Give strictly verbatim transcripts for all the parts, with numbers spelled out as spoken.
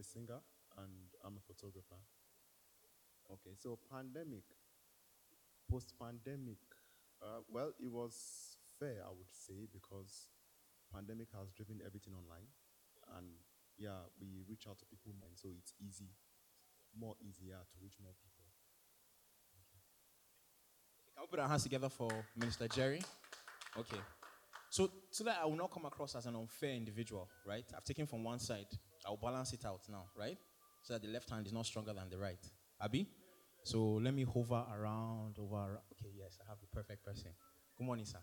a singer and I'm a photographer. Okay, so pandemic, post-pandemic, uh, well, it was fair, I would say, because pandemic has driven everything online. And yeah, we reach out to people more, so it's easy, more easier to reach more people. Okay. Can we put our hands together for Minister Jerry? Okay. So, so that I will not come across as an unfair individual, right? I've taken from one side. I'll balance it out now, right? So that the left hand is not stronger than the right. Abi? So let me hover around, over. Okay, yes, I have the perfect person. Good morning, sir.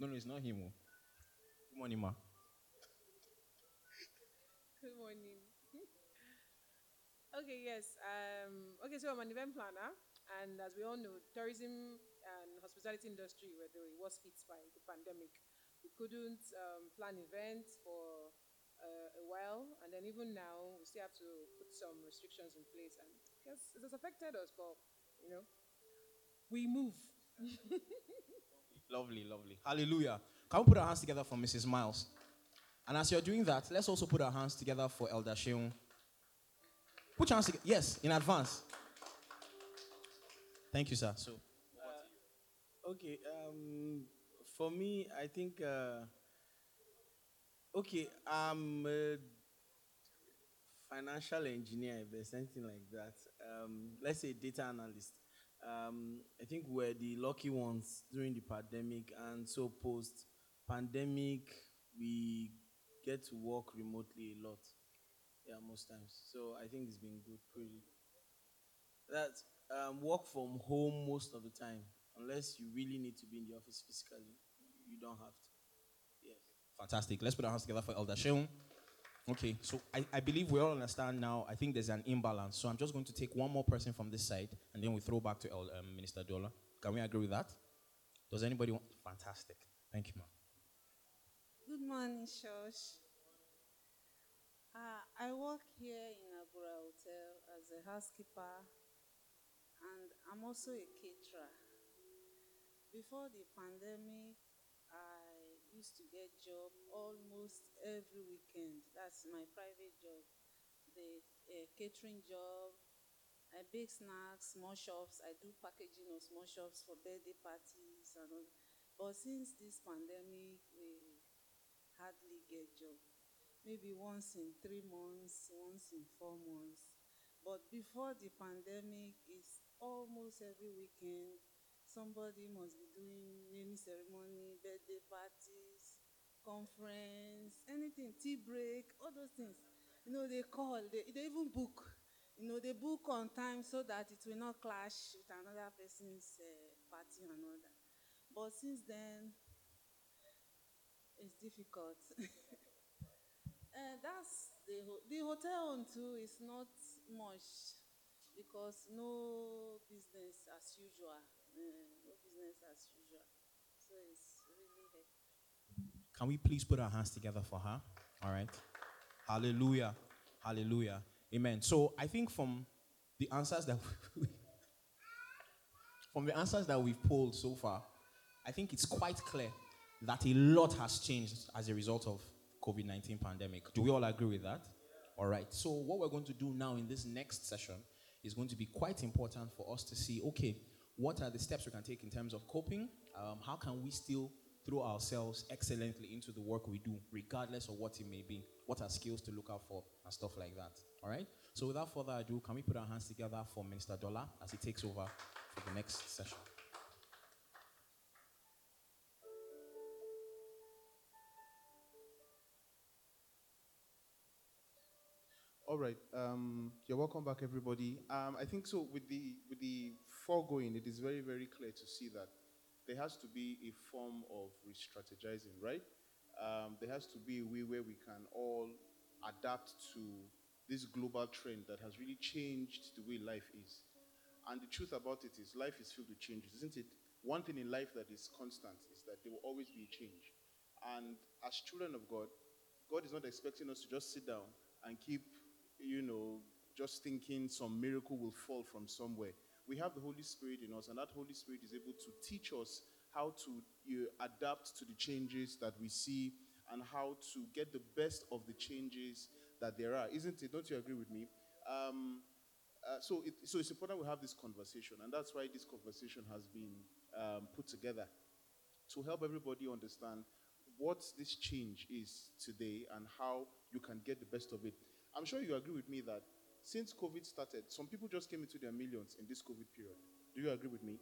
No, no, it's not him. Good morning, ma. Good morning. Okay, yes. Um, okay, so I'm an event planner, and as we all know, tourism and hospitality industry were the worst hit by the pandemic. We couldn't um, plan events for Uh, a while, and then even now we still have to put some restrictions in place, and yes, it has affected us, but you know, we move. Lovely, lovely. Hallelujah. Can we put our hands together for Missus Miles? And as you're doing that, let's also put our hands together for Elder Sheung. Put your hands together. Yes, in advance. Thank you, sir. So, uh, okay, um, for me, I think uh, Okay, I'm a financial engineer, if there's anything like that. Um, let's say data analyst. Um, I think we're the lucky ones during the pandemic, and so post-pandemic, we get to work remotely a lot. Yeah, most times. So I think it's been good, pretty. That's um, work from home most of the time, unless you really need to be in the office physically. You don't have to. Yes. Fantastic. Let's put our hands together for Elder Sheung. Okay, so I, I believe we all understand now. I think there's an imbalance. So I'm just going to take one more person from this side, and then we throw back to El, um, Minister Dola. Can we agree with that? Does anybody want? Fantastic. Thank you, ma'am. Good morning, Shosh. Uh, I work here in Agura Hotel as a housekeeper, and I'm also a caterer. Before the pandemic, I used to get job almost every weekend. That's my private job, the uh, catering job. I bake snacks, small shops. I do packaging of small shops for birthday parties and all. But since this pandemic, we hardly get job. Maybe once in three months, once in four months. But before the pandemic, it's almost every weekend. Somebody must be doing naming ceremony, birthday parties, conference, anything, tea break, all those things. You know, they call, they, they even book. You know, they book on time so that it will not clash with another person's uh, party and all that. But since then, it's difficult. uh, that's the, ho the hotel on too is not much because no business as usual. Uh, no business as usual. So it's really hectic. Can we please put our hands together for her? All right. Hallelujah. Hallelujah. Amen. So I think from the answers that we, from the answers that we've polled so far, I think it's quite clear that a lot has changed as a result of COVID nineteen pandemic. Do we all agree with that? Yeah. All right. So what we're going to do now in this next session is going to be quite important for us to see, okay, what are the steps we can take in terms of coping? Um, how can we still throw ourselves excellently into the work we do, regardless of what it may be? What are skills to look out for and stuff like that? All right? So without further ado, can we put our hands together for Minister Dola as he takes over for the next session? All right. Um, you're welcome back, everybody. Um, I think so. With the with the foregoing, it is very very clear to see that there has to be a form of re-strategizing, right? Um, there has to be a way where we can all adapt to this global trend that has really changed the way life is. And the truth about it is, life is filled with changes, isn't it? One thing in life that is constant is that there will always be a change. And as children of God, God is not expecting us to just sit down and keep, you know, just thinking some miracle will fall from somewhere. We have the Holy Spirit in us, and that Holy Spirit is able to teach us how to you know, adapt to the changes that we see and how to get the best of the changes that there are, isn't it? Don't you agree with me? Um, uh, so, it, so it's important we have this conversation, and that's why this conversation has been um, put together to help everybody understand what this change is today and how you can get the best of it. I'm sure you agree with me that since COVID started, some people just came into their millions in this COVID period. Do you agree with me?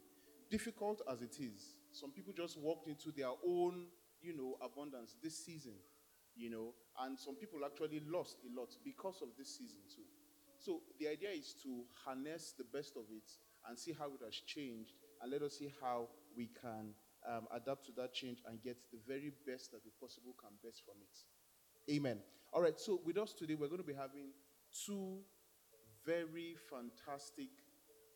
Difficult as it is, some people just walked into their own, you know, abundance this season, you know, and some people actually lost a lot because of this season too. So the idea is to harness the best of it and see how it has changed, and let us see how we can um, adapt to that change and get the very best that we possible can best from it. Amen. All right, so with us today, we're going to be having two very fantastic,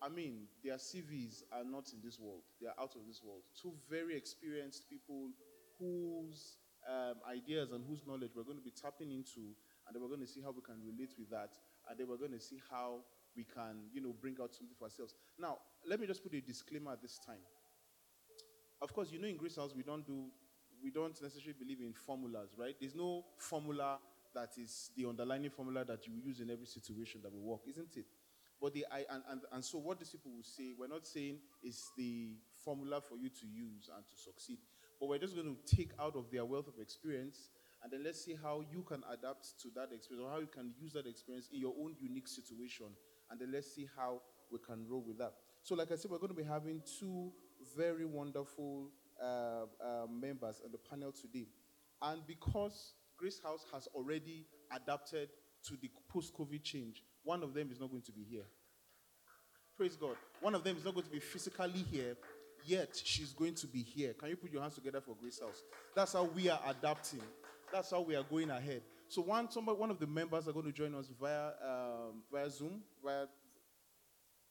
I mean, their C Vs are not in this world. They are out of this world. Two very experienced people whose um, ideas and whose knowledge we're going to be tapping into, and then we're going to see how we can relate with that, and then we're going to see how we can, you know, bring out something for ourselves. Now, let me just put a disclaimer at this time. Of course, you know, in Grace House, we don't do, we don't necessarily believe in formulas, right? There's no formula that is the underlying formula that you use in every situation that we work, isn't it? But the, I, and, and, and so what these people will say, we're not saying it's the formula for you to use and to succeed, but we're just going to take out of their wealth of experience, and then let's see how you can adapt to that experience, or how you can use that experience in your own unique situation, and then let's see how we can roll with that. So like I said, we're going to be having two very wonderful uh, uh, members on the panel today. And because Grace House has already adapted to the post-COVID change, one of them is not going to be here. Praise God. One of them is not going to be physically here, yet she's going to be here. Can you put your hands together for Grace House? That's how we are adapting. That's how we are going ahead. So one, somebody, one of the members are going to join us via, um, via Zoom, via,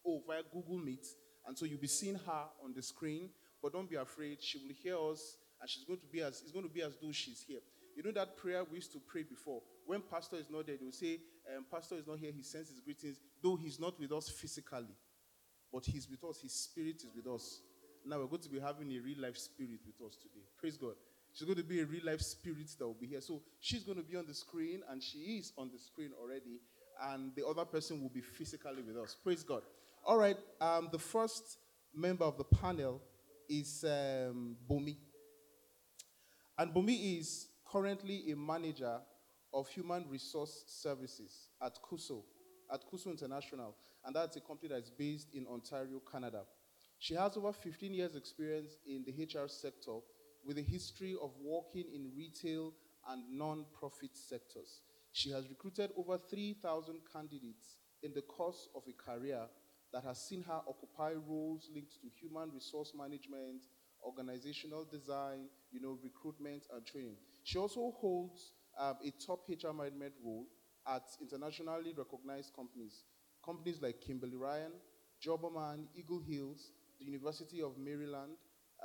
oh, via Google Meet. And so you'll be seeing her on the screen, but don't be afraid. She will hear us, and she's going to be as, it's going to be as though she's here. You know that prayer we used to pray before? When pastor is not there, they will say, um, pastor is not here, he sends his greetings, though he's not with us physically, but he's with us, his spirit is with us. Now we're going to be having a real life spirit with us today. Praise God. She's going to be a real life spirit that will be here. So she's going to be on the screen, and she is on the screen already, and the other person will be physically with us. Praise God. All right, um, the first member of the panel is um, Bomi. And Bomi is currently a manager of Human Resources Services at CUSO, at CUSO International, and that's a company that is based in Ontario, Canada. She has over fifteen years experience in the H R sector with a history of working in retail and non-profit sectors. She has recruited over three thousand candidates in the course of a career that has seen her occupy roles linked to human resource management, organizational design, you know, recruitment and training. She also holds um, a top H R management role at internationally recognized companies, companies like Kimberly Ryan, Jobberman, Eagle Hills, the University of Maryland,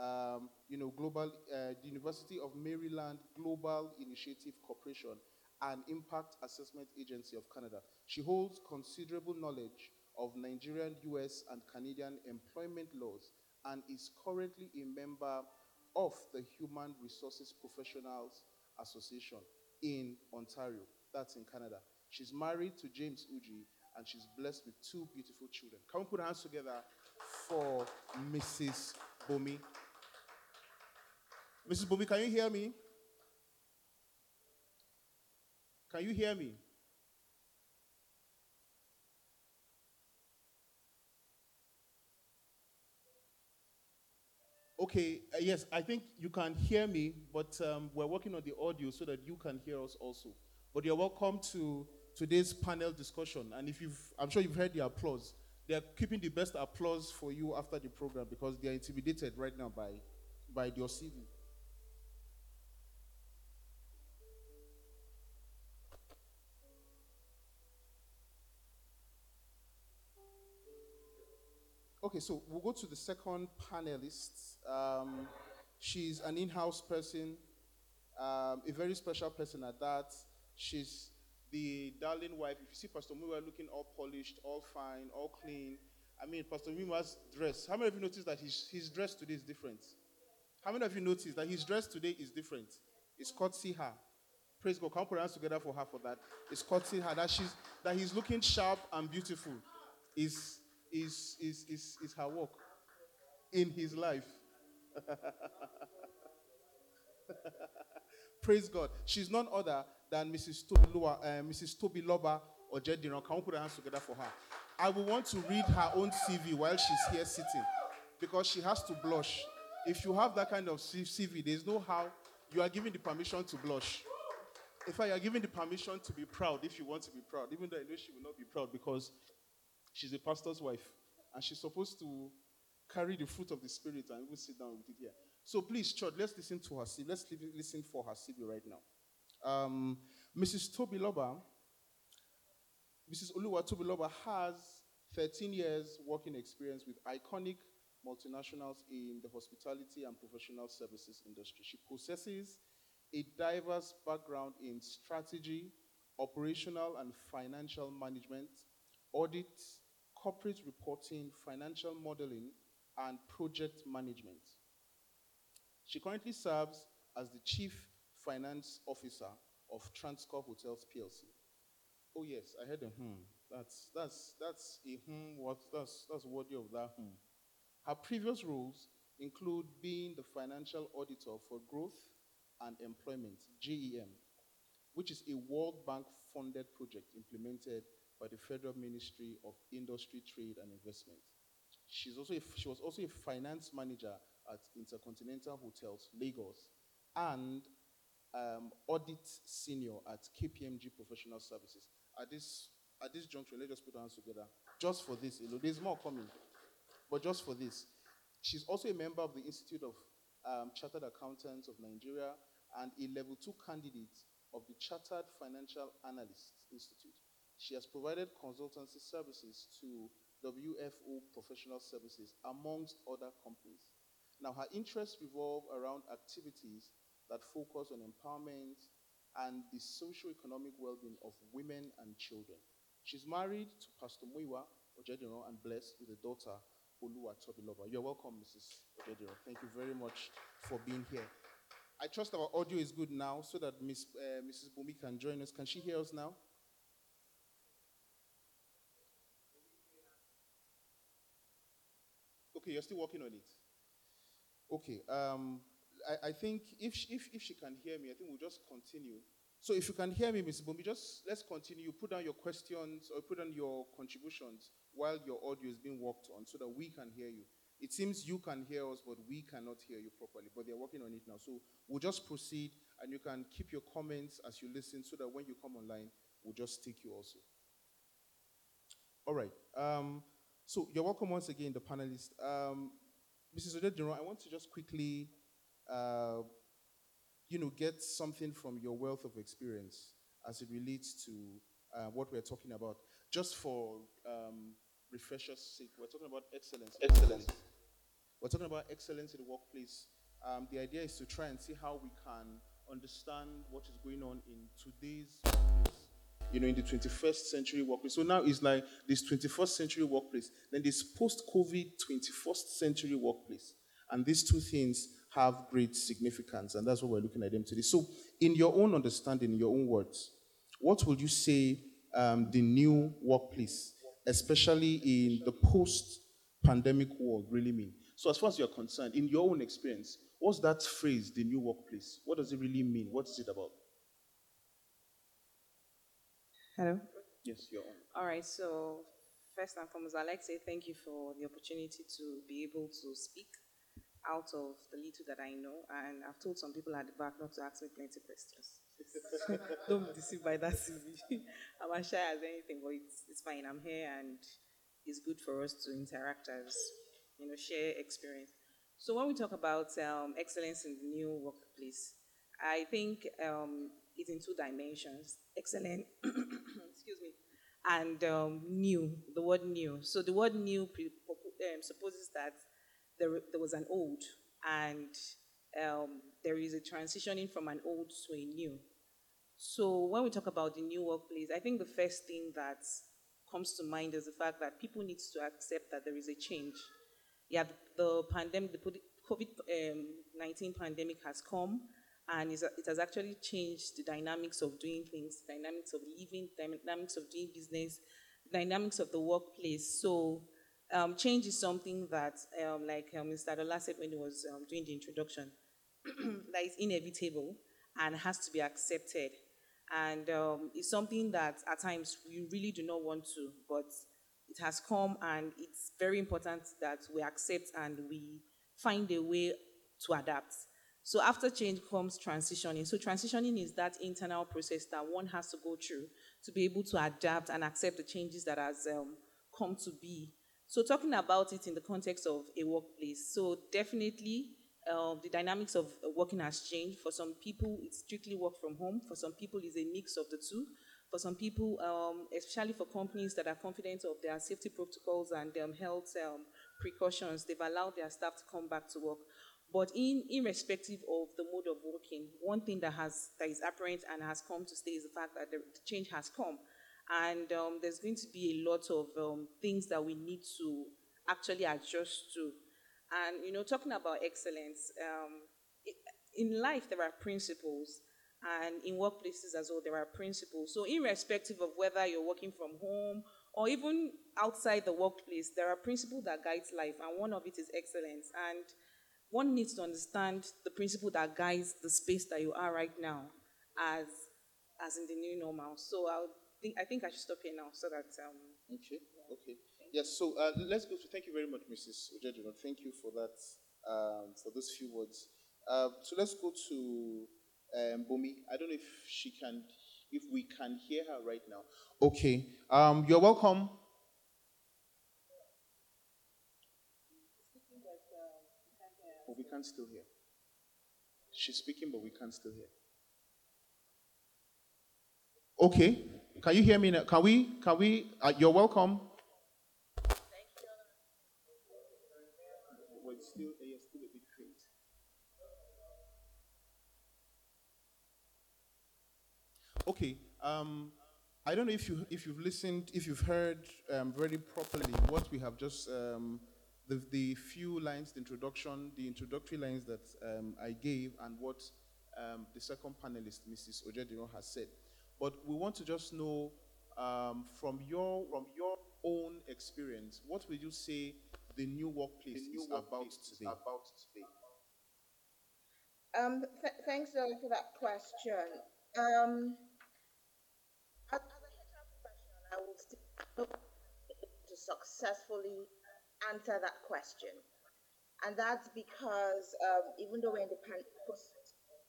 um, you know, Global, uh, the University of Maryland Global Initiative Corporation, and Impact Assessment Agency of Canada. She holds considerable knowledge of Nigerian, U S, and Canadian employment laws, and is currently a member of the Human Resources Professionals Association in Ontario, that's in Canada. She's married to James Uji, and she's blessed with two beautiful children. Can we put our hands together for Missus Bomi? Missus Bomi, can you hear me? Can you hear me? Okay, uh, yes, I think you can hear me, but um, we're working on the audio so that you can hear us also. But you're welcome to today's panel discussion. And if you've, I'm sure you've heard the applause. They're keeping the best applause for you after the program because they're intimidated right now by, by your C V. Okay, so we'll go to the second panelist. Um, she's an in-house person, um, a very special person at that. She's the darling wife. If you see Pastor Mima looking all polished, all fine, all clean. I mean, Pastor Mima's dress. How many of you noticed that his, his dress today is different? How many of you noticed that his dress today is different? It's called See Her. Praise God. Can we put our hands together for her for that? It's called See Her. That she's that he's looking sharp and beautiful is is is is, is her work in his life. Praise God. She's none other than Missus Tolua, uh, Missus Tobiloba Ojediran. Can we put our hands together for her? I will want to read her own C V while she's here sitting, because she has to blush. If you have that kind of C V, there's no how. You are given the permission to blush. In fact, you are given the permission to be proud if you want to be proud, even though I know she will not be proud because she's a pastor's wife and she's supposed to carry the fruit of the Spirit and even sit down with it here. So please, church, let's listen to her C V. Let's listen for her C V right now. Um, Missus Tobiloba, Missus Oluwatobiloba has thirteen years working experience with iconic multinationals in the hospitality and professional services industry. She possesses a diverse background in strategy, operational and financial management, audit, corporate reporting, financial modeling, and project management. She currently serves as the Chief Finance Officer of Transcorp Hotels P L C. Oh yes, I heard a hmm. That's, that's, that's a hmm, what, that's, that's worthy of that hmm. Her previous roles include being the financial auditor for Growth and Employment, G E M, which is a World Bank-funded project implemented by the Federal Ministry of Industry, Trade, and Investment. She's also a, she was also a finance manager at Intercontinental Hotels, Lagos, and um, audit senior at K P M G Professional Services. At this, at this juncture, let's just put our hands together. Just for this, there's more coming. But just for this, she's also a member of the Institute of um, Chartered Accountants of Nigeria and a level two candidate of the Chartered Financial Analysts Institute. She has provided consultancy services to W F O Professional Services, amongst other companies. Now, her interests revolve around activities that focus on empowerment and the socio-economic well-being of women and children. She's married to Pastor Mima and blessed with a daughter, Oluwatobiloba. You're welcome, Missus Ojediran. Thank you very much for being here. I trust our audio is good now so that Miss, uh, Missus Bomi can join us. Can she hear us now? Okay, you're still working on it. Okay, um, I, I think if she, if, if she can hear me, I think we'll just continue. So if you can hear me, Missus Bomi, just let's continue. You put down your questions or put down your contributions while your audio is being worked on so that we can hear you. It seems you can hear us, but we cannot hear you properly, but they're working on it now. So we'll just proceed, and you can keep your comments as you listen so that when you come online, we'll just take you also. All right. Um, so you're welcome once again, the panelists. Um, Missus Ojediran, I want to just quickly uh, you know, get something from your wealth of experience as it relates to uh, what we're talking about. Just for um, refresher's sake, we're talking about excellence. Excellence. We're talking about excellence in the workplace. Um, the idea is to try and see how we can understand what is going on in today's, you know, in the twenty-first century workplace. So now it's like this twenty-first century workplace, then this post-COVID twenty-first century workplace. And these two things have great significance, and that's what we're looking at them today. So in your own understanding, in your own words, what would you say Um, the new workplace, especially in the post-pandemic world, really mean? So as far as you're concerned, in your own experience, what's that phrase, the new workplace? What does it really mean? What is it about? Hello? Yes, you're on. All right, so first and foremost, I'd like to say thank you for the opportunity to be able to speak out of the little that I know, and I've told some people at the back not to ask me plenty of questions. Don't be deceived by that C V. I'm as shy as anything, but it's, it's fine. I'm here, and it's good for us to interact as, you know, share experience. So when we talk about um, excellence in the new workplace, I think um, it's in two dimensions: excellent, excuse me, and um, new. The word new. So the word new um, supposes that there, there was an old, and um, there is a transitioning from an old to a new. So when we talk about the new workplace, I think the first thing that comes to mind is the fact that people need to accept that there is a change. Yeah, the, the pandemic, the COVID nineteen um, pandemic has come, and it's, it has actually changed the dynamics of doing things, dynamics of living, dynamics of doing business, dynamics of the workplace. So um, change is something that, um, like um, Mister Dola said when he was um, doing the introduction, that is inevitable and has to be accepted. And um, it's something that at times we really do not want to, but it has come, and it's very important that we accept and we find a way to adapt. So after change comes transitioning. So transitioning is that internal process that one has to go through to be able to adapt and accept the changes that has um, come to be. So talking about it in the context of a workplace, so definitely uh, the dynamics of working has changed. For some people, it's strictly work from home. For some people, it's a mix of the two. For some people, um, especially for companies that are confident of their safety protocols and um, health um, precautions, they've allowed their staff to come back to work. But in irrespective of the mode of working, one thing that has that is apparent and has come to stay is the fact that the change has come. And um, there's going to be a lot of um, things that we need to actually adjust to. And, you know, talking about excellence, um, in life there are principles, and in workplaces as well there are principles. So irrespective of whether you're working from home or even outside the workplace, there are principles that guide life, and one of it is excellence. And one needs to understand the principle that guides the space that you are right now as as in the new normal. So I think I think I should stop here now so that... Um, okay, yeah. okay. Yes, so uh, let's go to... Thank you very much, Missus Ojediran. Thank you for that, um, for those few words. Uh, so let's go to um, Bomi. I don't know if she can... if we can hear her right now. Okay, um, you're welcome. But we can't still hear. She's speaking, but we can't still hear. Okay. Can you hear me now? Can we? Can we? Uh, you're welcome. Thank you. We're still, you're still a bit faint. Okay. Um, I don't know if you if you've listened, if you've heard um, very properly what we have just. Um, The, the few lines, the introduction, the introductory lines that um, I gave, and what um, the second panelist, Missus Ojediran, has said. But we want to just know um, from your from your own experience, what would you say the new workplace, the new is, workplace about is about today? Um, th thanks, Zoe, for that question. Um, as a H R professional, I will still look to successfully answer that question, and that's because um, even though we're in the pan- post,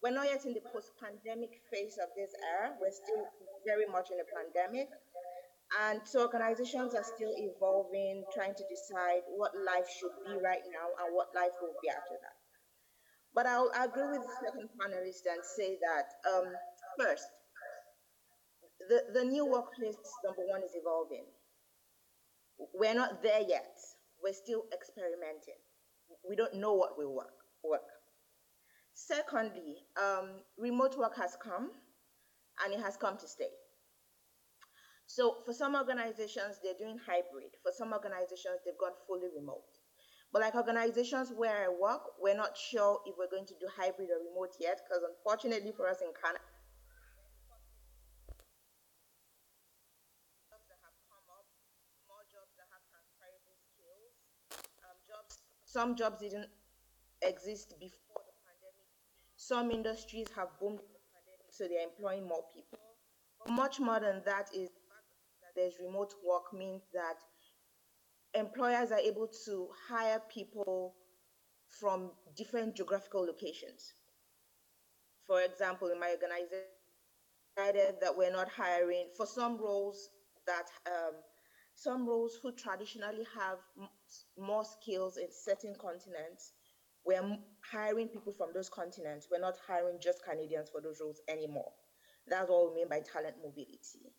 we're not yet in the post-pandemic phase of this era. We're still very much in a pandemic, and so organizations are still evolving, trying to decide what life should be right now and what life will be after that. But I'll agree with the second panelist and say that um, first, the, the new workplace, number one, is evolving. We're not there yet. We're still experimenting. We don't know what will work. work. Secondly, um, remote work has come, and it has come to stay. So for some organizations, they're doing hybrid. For some organizations, they've gone fully remote. But like organizations where I work, we're not sure if we're going to do hybrid or remote yet, because unfortunately for us in Canada, some jobs didn't exist before the pandemic. Some industries have boomed in the pandemic, so they're employing more people. But much more than that is the fact that there's remote work means that employers are able to hire people from different geographical locations. For example, in my organization, we decided that we're not hiring for some roles that um, some roles who traditionally have more skills in certain continents, we're hiring people from those continents. We're not hiring just Canadians for those roles anymore. That's what we mean by talent mobility.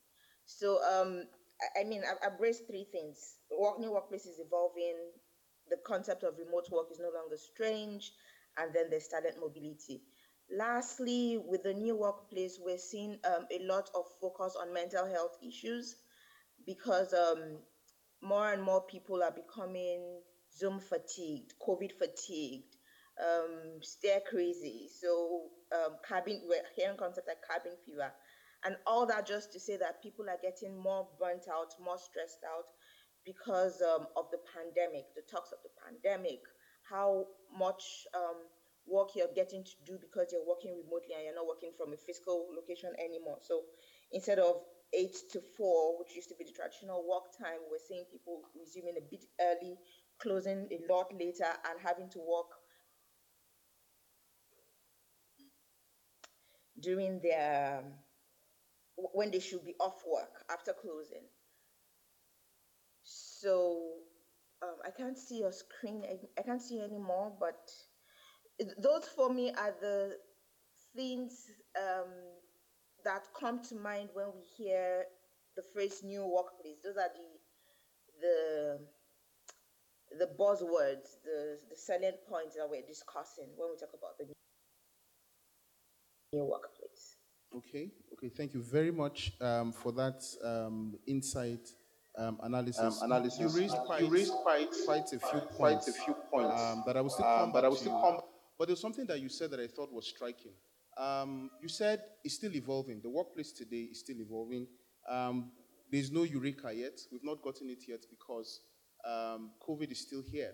So, um, I, I mean, I've, I've raised three things. Work, new workplace is evolving. The concept of remote work is no longer strange. And then there's talent mobility. Lastly, with the new workplace, we're seeing um, a lot of focus on mental health issues, because um, more and more people are becoming Zoom fatigued, COVID fatigued, um, stir crazy. So um, cabin, we're hearing concepts like cabin fever. And all that just to say that people are getting more burnt out, more stressed out because um, of the pandemic, the talks of the pandemic, how much um, work you're getting to do because you're working remotely and you're not working from a physical location anymore. So instead of eight to four, which used to be the traditional work time, we're seeing people resuming a bit early, closing a lot later, and having to work during their, when they should be off work after closing. So um, I can't see your screen. I, I can't see anymore, but those for me are the things um, that come to mind when we hear the phrase new workplace. Those are the the the buzzwords, the, the salient points that we're discussing when we talk about the new workplace. Okay, okay, thank you very much um, for that um, insight um, analysis. Um, analysis. You raised, uh, quite, you raised quite, quite, a few points, quite a few points um, that I was still um, but I was still com- But there's something that you said that I thought was striking. Um, you said it's still evolving. The workplace today is still evolving. Um, there's no eureka yet. We've not gotten it yet because um, COVID is still here.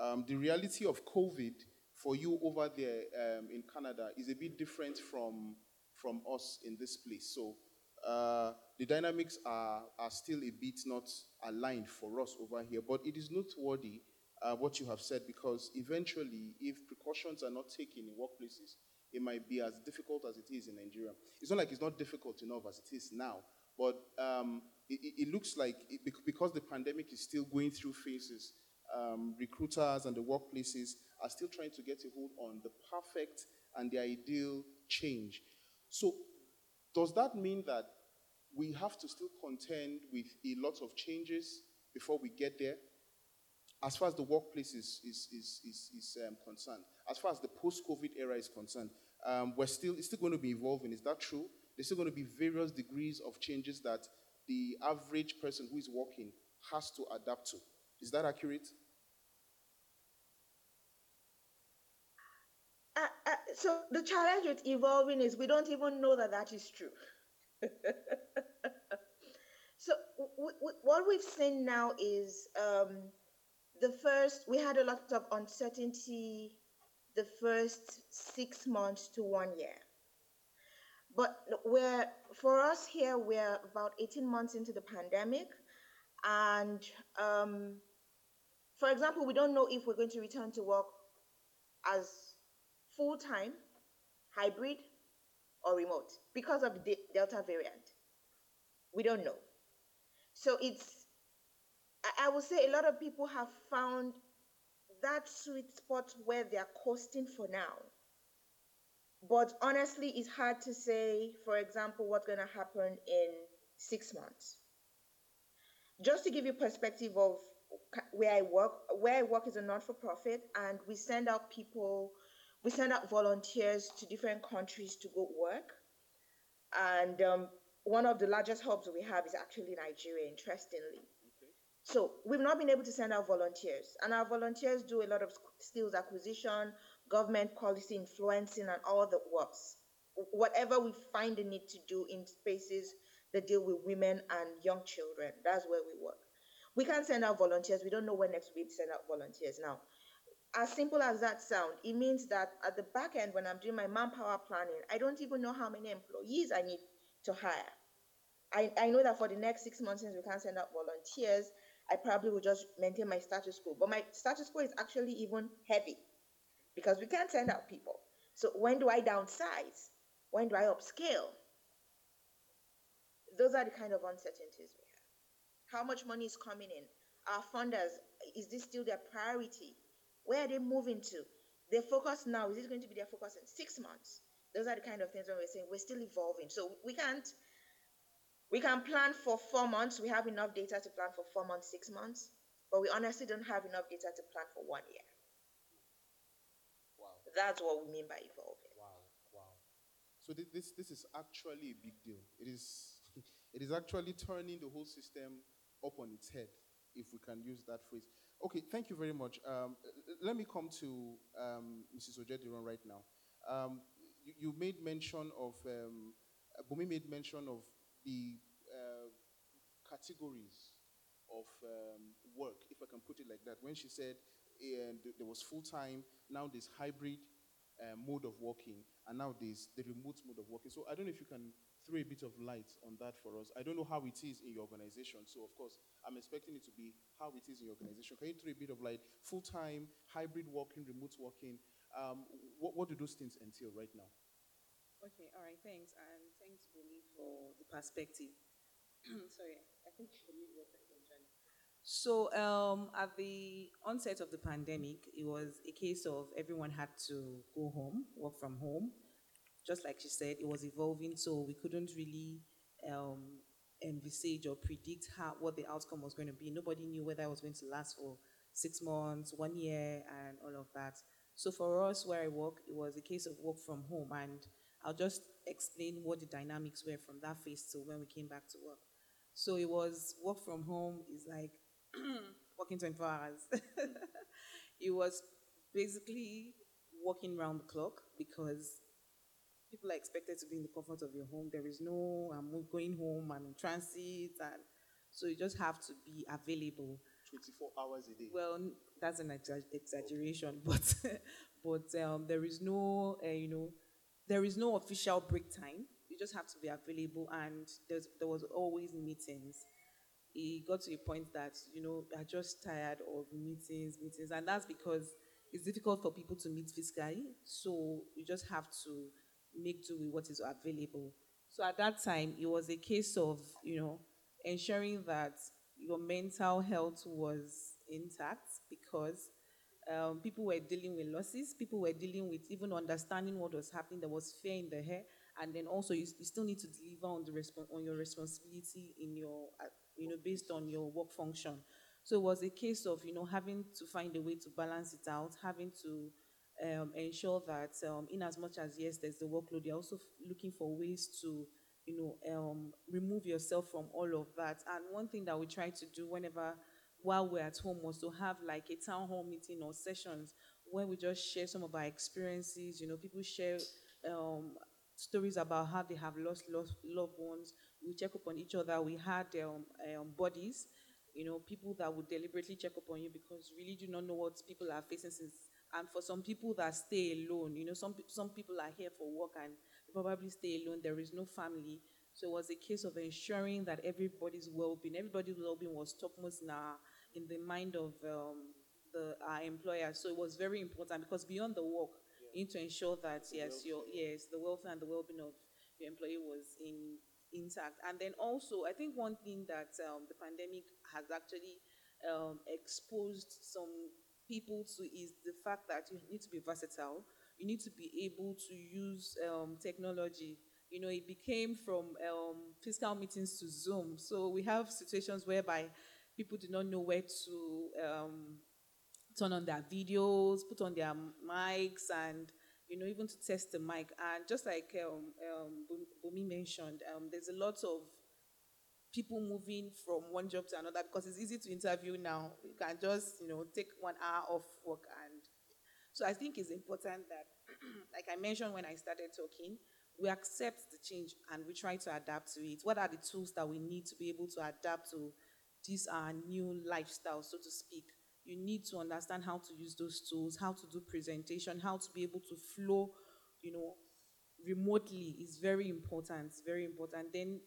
Um, the reality of COVID for you over there um, in Canada is a bit different from from us in this place. So uh, the dynamics are, are still a bit not aligned for us over here. But it is noteworthy uh, what you have said, because eventually, if precautions are not taken in workplaces, it might be as difficult as it is in Nigeria. It's not like it's not difficult enough as it is now, but um, it, it looks like, it, because the pandemic is still going through phases, um, recruiters and the workplaces are still trying to get a hold on the perfect and the ideal change. So does that mean that we have to still contend with a lot of changes before we get there, as far as the workplace is, is, is, is, is um, concerned? As far as the post-COVID era is concerned, um, we're still, it's still going to be evolving. Is that true? There's still going to be various degrees of changes that the average person who is working has to adapt to. Is that accurate? Uh, uh, so the challenge with evolving is we don't even know that that is true. So w- w- what we've seen now is um, the first, we had a lot of uncertainty the first six months to one year. But we're, for us here, we're about eighteen months into the pandemic. And um, for example, we don't know if we're going to return to work as full-time, hybrid, or remote because of the Delta variant. We don't know. So it's, I would say a lot of people have found that sweet spot where they're coasting for now. But honestly, it's hard to say, for example, what's going to happen in six months. Just to give you perspective of where I work, where I work is a not-for-profit, and we send out people, we send out volunteers to different countries to go work. And um, one of the largest hubs we have is actually Nigeria, interestingly. So we've not been able to send out volunteers, and our volunteers do a lot of skills acquisition, government policy influencing, and all the works, whatever we find the need to do in spaces that deal with women and young children. That's where we work. We can't send out volunteers. We don't know when next we'll be able to send out volunteers now. As simple as that sounds, it means that at the back end, when I'm doing my manpower planning, I don't even know how many employees I need to hire. I, I know that for the next six months, since we can't send out volunteers, I probably will just maintain my status quo. But my status quo is actually even heavy because we can't send out people. So when do I downsize? When do I upscale? Those are the kind of uncertainties we have. How much money is coming in? Our funders, is this still their priority? Where are they moving to? Their focus now, is it going to be their focus in six months? Those are the kind of things when we're saying we're still evolving. So we can't, we can plan for four months. We have enough data to plan for four months, six months, but we honestly don't have enough data to plan for one year. Wow. That's what we mean by evolving. Wow, wow. So th- this this is actually a big deal. It is it is actually turning the whole system up on its head, if we can use that phrase. Okay, thank you very much. Um, let me come to um, Missus Ojediran right now. Um, you, you made mention of, um, Bomi made mention of the uh, categories of um, work, if I can put it like that. When she said uh, there was full-time, now there's hybrid uh, mode of working, and now there's the remote mode of working. So I don't know if you can throw a bit of light on that for us. I don't know how it is in your organization, so of course, I'm expecting it to be how it is in your organization. Can you throw a bit of light? Full-time, hybrid working, remote working, um, what, what do those things entail right now? Okay, all right, thanks, and thanks, Bomi, for the perspective. Sorry, I think Bomi was mentioned. So um, at the onset of the pandemic, it was a case of everyone had to go home, work from home. Just like she said, it was evolving, so we couldn't really um, envisage or predict how, what the outcome was going to be. Nobody knew whether it was going to last for six months, one year, and all of that. So for us, where I work, it was a case of work from home, and I'll just explain what the dynamics were from that phase to when we came back to work. So it was work from home is like working twenty-four hours. It was basically working round the clock because people are expected to be in the comfort of your home. There is no, I'm going home, I'm in transit, and so you just have to be available. twenty-four hours a day. Well, that's an exaggeration, okay. but but um, there is no, uh, you know, there is no official break time. You just have to be available, and there's, there was always meetings. It got to a point that, you know, I'm just tired of meetings, meetings, and that's because it's difficult for people to meet physically, so you just have to make do with what is available. So at that time, it was a case of, you know, ensuring that your mental health was intact because um, people were dealing with losses, people were dealing with even understanding what was happening, there was fear in the air, and then also you, you still need to deliver on the resp- on your responsibility in your, uh, you know, based on your work function. So it was a case of, you know, having to find a way to balance it out, having to Um, ensure that um, in as much as, yes, there's the workload, you're also f- looking for ways to, you know, um, remove yourself from all of that. And one thing that we try to do whenever, while we're at home, was to have like a town hall meeting or sessions where we just share some of our experiences. You know, people share um, stories about how they have lost, lost loved ones. We check up on each other. We had um, um, buddies, you know, people that would deliberately check up on you because you really do not know what people are facing since. And for some people that stay alone, you know, some, some people are here for work and probably stay alone. There is no family. So it was a case of ensuring that everybody's well-being, everybody's well-being was topmost now in the mind of um, the, our employer. So it was very important because beyond the work, yeah. you need to ensure that, the yes, your, yes, the welfare and the well-being of your employee was in, intact. And then also, I think one thing that um, the pandemic has actually um, exposed some people to is the fact that you need to be versatile. You need to be able to use um, technology. You know, it became from um, physical meetings to Zoom. So we have situations whereby people do not know where to um, turn on their videos, put on their mics, and, you know, even to test the mic. And just like um, um, Bomi mentioned, um, there's a lot of people moving from one job to another because it's easy to interview now. You can just, you know, take one hour off work. And so I think it's important that, like I mentioned when I started talking, we accept the change and we try to adapt to it. What are the tools that we need to be able to adapt to this our new lifestyle, so to speak? You need to understand how to use those tools, how to do presentation, how to be able to flow, you know, remotely is very important, it's very important. Then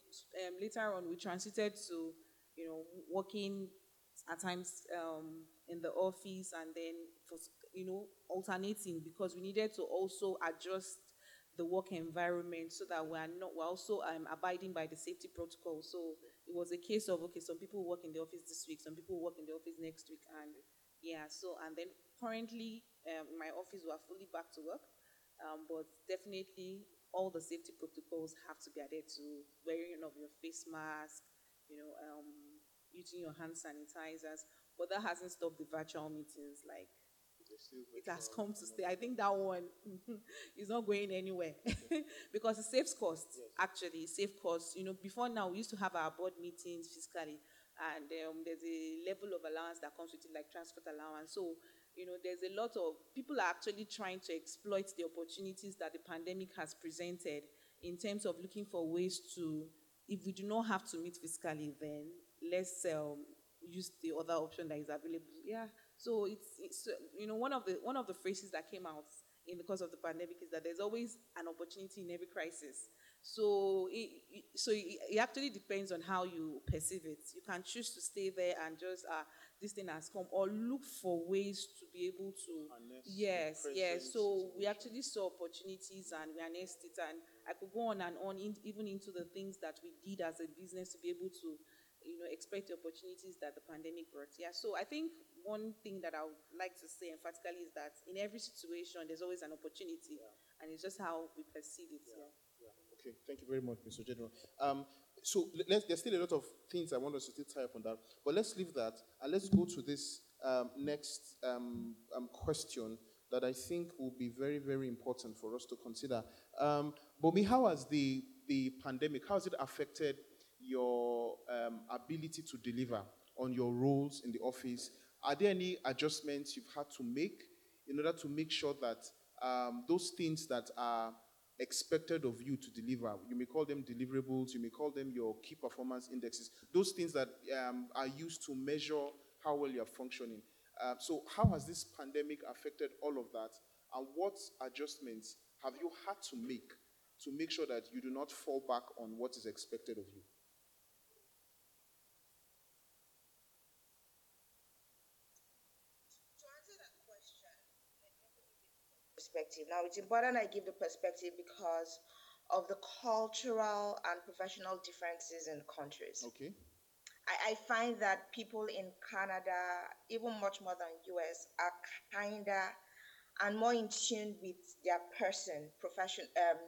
um, later on, we transited to, you know, working at times um, in the office and then, for, you know, alternating because we needed to also adjust the work environment so that we're not, we're also um, abiding by the safety protocol. So it was a case of, okay, some people work in the office this week, some people work in the office next week, and yeah, so, and then currently, um, in my office, we're fully back to work. Um, but definitely, all the safety protocols have to be adhered to, wearing of your face mask, you know, um, using your hand sanitizers. But that hasn't stopped the virtual meetings. Like, virtual, it has come to stay. I think that one is not going anywhere because it saves costs, yes. actually. It saves costs. You know, before now, we used to have our board meetings physically. and um, there's a level of allowance that comes with it, like transport allowance. So, you know, there's a lot of, people are actually trying to exploit the opportunities that the pandemic has presented in terms of looking for ways to, if we do not have to meet fiscally, then let's um, use the other option that is available. Yeah, so it's, it's, you know, one of the one of the phrases that came out in the course of the pandemic is that there's always an opportunity in every crisis. So it, it, so it, it actually depends on how you perceive it. You can choose to stay there and just, uh, this thing has come, or look for ways to be able to, unless yes, yes. So situation. We actually saw opportunities and we harnessed it, and I could go on and on, in, even into the things that we did as a business to be able to, you know, exploit the opportunities that the pandemic brought. Yeah, so I think one thing that I would like to say emphatically is that in every situation, there's always an opportunity, yeah. and it's just how we perceive it. Yeah. Yeah. Yeah. Okay, thank you very much, Mister General. Um, so let's, there's still a lot of things I want us to still tie up on that, but let's leave that and let's go to this um, next um, um, question that I think will be very, very important for us to consider. Um, Bomi, how has the, the pandemic, how has it affected your um, ability to deliver on your roles in the office? Are there any adjustments you've had to make in order to make sure that um, those things that are expected of you to deliver, you may call them deliverables, you may call them your key performance indexes, those things that um, are used to measure how well you're functioning. Uh, so how has this pandemic affected all of that? And what adjustments have you had to make to make sure that you do not fall back on what is expected of you? Perspective. Now, it's important I give the perspective because of the cultural and professional differences in countries. Okay. I, I find that people in Canada, even much more than U S, are kinder and more in tune with their person, profession, um,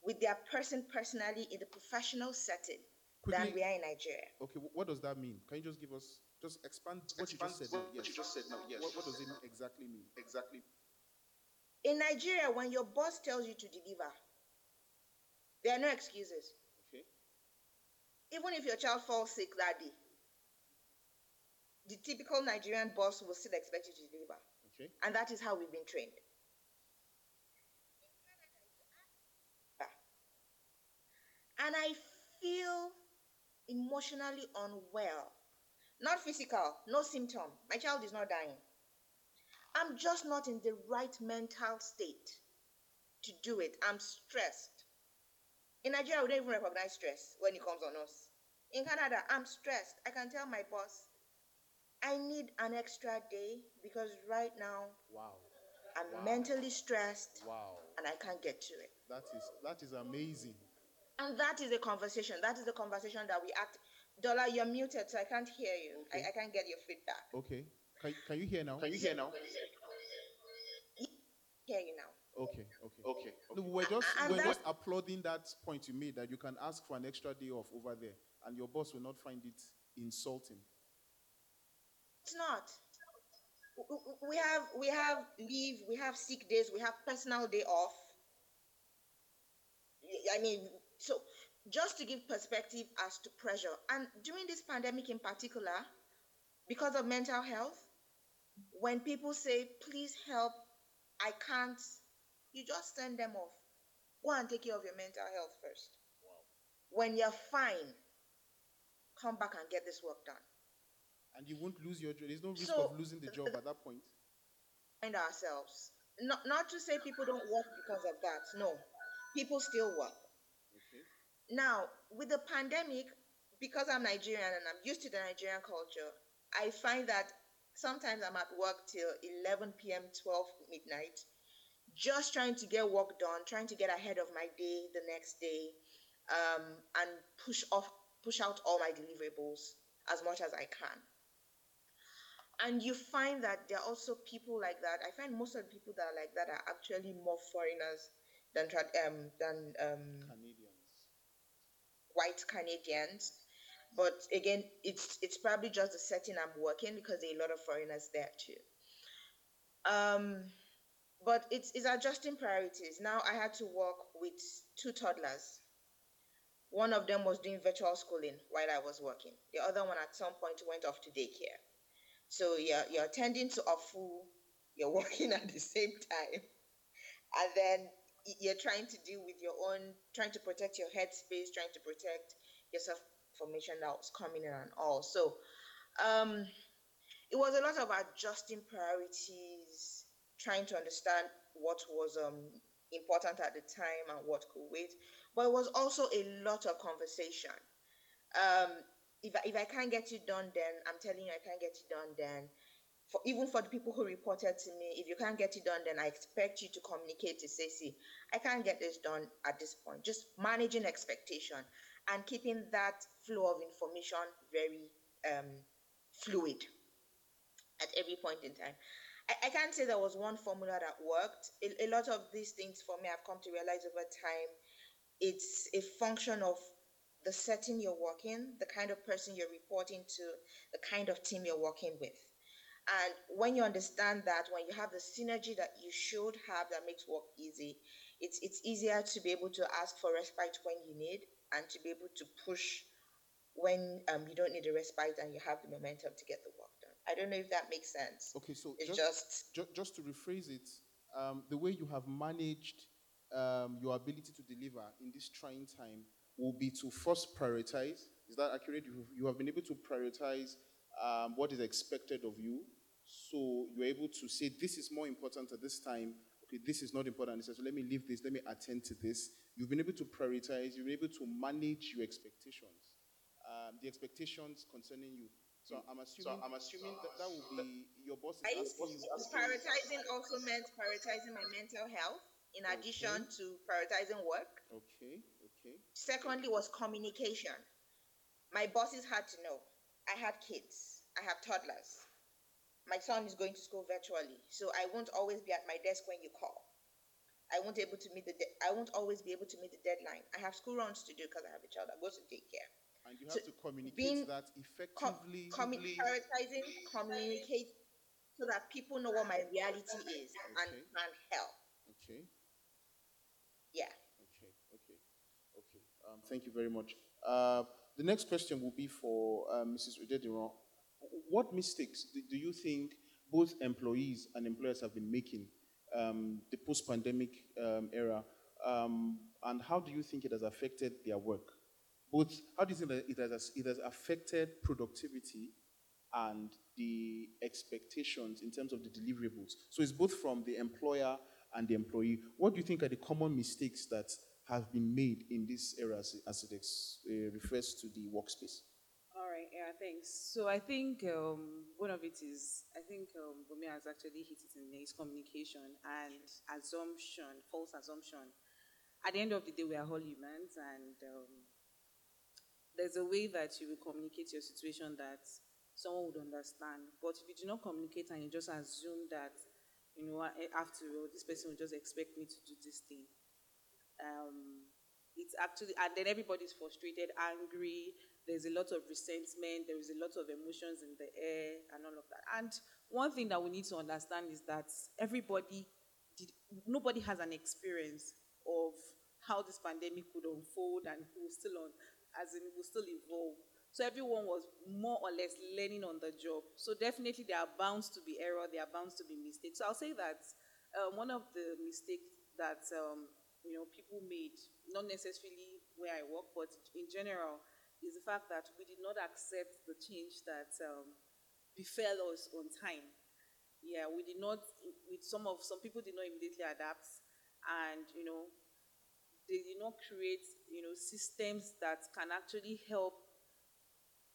with their person personally in the professional setting Quickly. than we are in Nigeria. Okay, what does that mean? Can you just give us, just expand what expand you just said? What, yes. what you just said now, yes. What, what does it exactly mean? Exactly. In Nigeria, when your boss tells you to deliver, there are no excuses. Okay. Even if your child falls sick that day, the typical Nigerian boss will still expect you to deliver. Okay. And that is how we've been trained. And I feel emotionally unwell. Not physical, no symptom. My child is not dying. I'm just not in the right mental state to do it. I'm stressed. In Nigeria, we don't even recognize stress when it comes on us. In Canada, I'm stressed. I can tell my boss, I need an extra day because right now, wow, I'm wow. mentally stressed, wow, and I can't get to it. That is that is amazing. And that is a conversation. That is the conversation that we act. Dola, you're muted, so I can't hear you. Okay. I, I can't get your feedback. Okay. Can, can you hear now? Can you hear now? Hear you now. Okay, okay, okay. okay. No, we're just and we're just applauding that point you made, that you can ask for an extra day off over there, and your boss will not find it insulting. It's not. We have we have leave, we have sick days, we have personal day off. I mean, so just to give perspective as to pressure, and during this pandemic in particular, because of mental health, when people say, please help, I can't, you just send them off. Go and take care of your mental health first. Wow. When you're fine, come back and get this work done. And you won't lose your job. There's no risk so, of losing the job at that point. Find ourselves. Not, not to say people don't work because of that. No, people still work. Okay. Now, with the pandemic, because I'm Nigerian and I'm used to the Nigerian culture, I find that sometimes I'm at work till eleven p.m., twelve midnight, just trying to get work done, trying to get ahead of my day the next day, um, and push off, push out all my deliverables as much as I can. And you find that there are also people like that. I find most of the people that are like that are actually more foreigners than um, than um, Canadians, white Canadians. But again, it's it's probably just the setting I'm working because there are a lot of foreigners there too. Um, but it's, it's adjusting priorities. Now I had to work with two toddlers. One of them was doing virtual schooling while I was working. The other one at some point went off to daycare. So you're, you're attending to a full, you're working at the same time. And then you're trying to deal with your own, trying to protect your headspace, trying to protect your self-information that was coming in and all. So um, it was a lot of adjusting priorities, trying to understand what was um, important at the time and what could wait. But it was also a lot of conversation. Um, if, I, if I can't get it done then, I'm telling you I can't get it done then. For, even for the people who reported to me, if you can't get it done, then I expect you to communicate to say, see, I can't get this done at this point. Just managing expectation and keeping that flow of information very um, fluid at every point in time. I, I can't say there was one formula that worked. A, a lot of these things for me, I've come to realize over time, it's a function of the setting you're working, the kind of person you're reporting to, the kind of team you're working with. And when you understand that, when you have the synergy that you should have that makes work easy, it's it's easier to be able to ask for respite when you need and to be able to push when um, you don't need a respite and you have the momentum to get the work done. I don't know if that makes sense. Okay, so it's just, just, ju- just to rephrase it, um, the way you have managed um, your ability to deliver in this trying time will be to first prioritize. Is that accurate? You, you have been able to prioritize um, what is expected of you. So you're able to say, this is more important at this time. Okay, this is not important. So let me leave this. Let me attend to this. You've been able to prioritize. You've been able to manage your expectations, um, the expectations concerning you. So I'm assuming, so I'm assuming so that that will be your boss. I used to prioritizing also meant prioritizing my mental health in okay. addition to prioritizing work. Okay, okay. Secondly was communication. My bosses had to know. I had kids. I have toddlers. My son is going to school virtually, so I won't always be at my desk when you call. I won't able to meet the. De- I won't always be able to meet the deadline. I have school runs to do because I have a child that goes to daycare. And you have so to communicate that effectively. Com- commu- prioritizing, communicate so that people know what my reality is okay. and, and help. Okay. Yeah. Okay, okay, okay. Um, thank you very much. Uh, the next question will be for uh, Missus Ojediran. What mistakes do, do you think both employees and employers have been making um, the post-pandemic um, era? Um, and how do you think it has affected their work? Both, how do you think that it has, it has affected productivity and the expectations in terms of the deliverables? So it's both from the employer and the employee. What do you think are the common mistakes that have been made in this era as, as it ex, uh, refers to the workspace? All right, yeah, thanks. So I think um, one of it is, I think um, Bomi has actually hit it in his communication and assumption, false assumption. At the end of the day, we are all humans and um, there's a way that you will communicate your situation that someone would understand. But if you do not communicate and you just assume that, you know, after all, this person will just expect me to do this thing. Um, it's actually, and then everybody's frustrated, angry. There's a lot of resentment. There is a lot of emotions in the air and all of that. And one thing that we need to understand is that everybody, did, nobody has an experience of how this pandemic could unfold and who is still on. As in, it will still evolve. So everyone was more or less learning on the job. So definitely there are bounds to be error, there are bounds to be mistakes. So I'll say that um, one of the mistakes that um, you know people made, not necessarily where I work, but in general, is the fact that we did not accept the change that um, befell us on time. Yeah, we did not, with some of, some people did not immediately adapt and, you know, they did not create, you know, systems that can actually help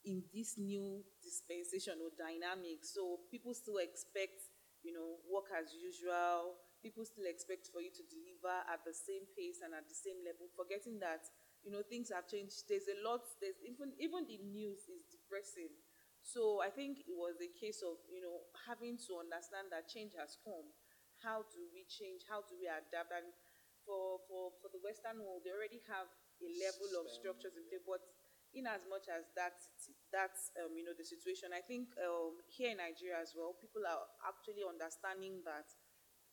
in this new dispensation or dynamic. So people still expect, you know, work as usual. People still expect for you to deliver at the same pace and at the same level, forgetting that, you know, things have changed. There's a lot. There's even even the news is depressing. So I think it was a case of, you know, having to understand that change has come. How do we change? How do we adapt? And For, for, for the Western world, they already have a level of structures in place, but in as much as that, that's um, you know, the situation, I think um, here in Nigeria as well, people are actually understanding that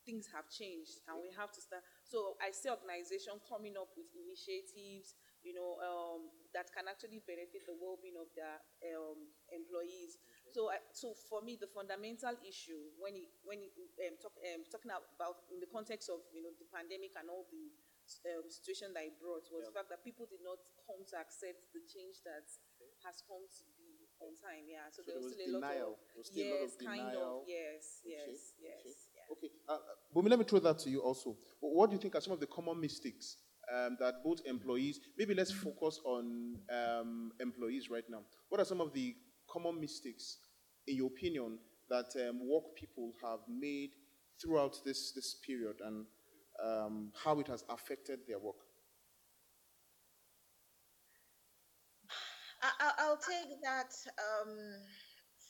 things have changed and we have to start. So I see organizations coming up with initiatives, you know, um, that can actually benefit the well-being of their um, employees. Okay. So, I, so for me, the fundamental issue when it, when it, um, talk, um, talking about in the context of you know the pandemic and all the um, situation that it brought was yeah. the fact that people did not come to accept the change that okay. has come to be on time. Yeah, so, so there was, was still denial. a lot of there was still yes, a lot of kind denial. of yes, okay. yes, yes. Okay, yeah. okay. Uh, Bomi, let me throw that to you also. What do you think are some of the common mistakes? Um, that both employees, maybe let's focus on um, employees right now. What are some of the common mistakes, in your opinion, that um, work people have made throughout this, this period and um, how it has affected their work? I, I'll take that um,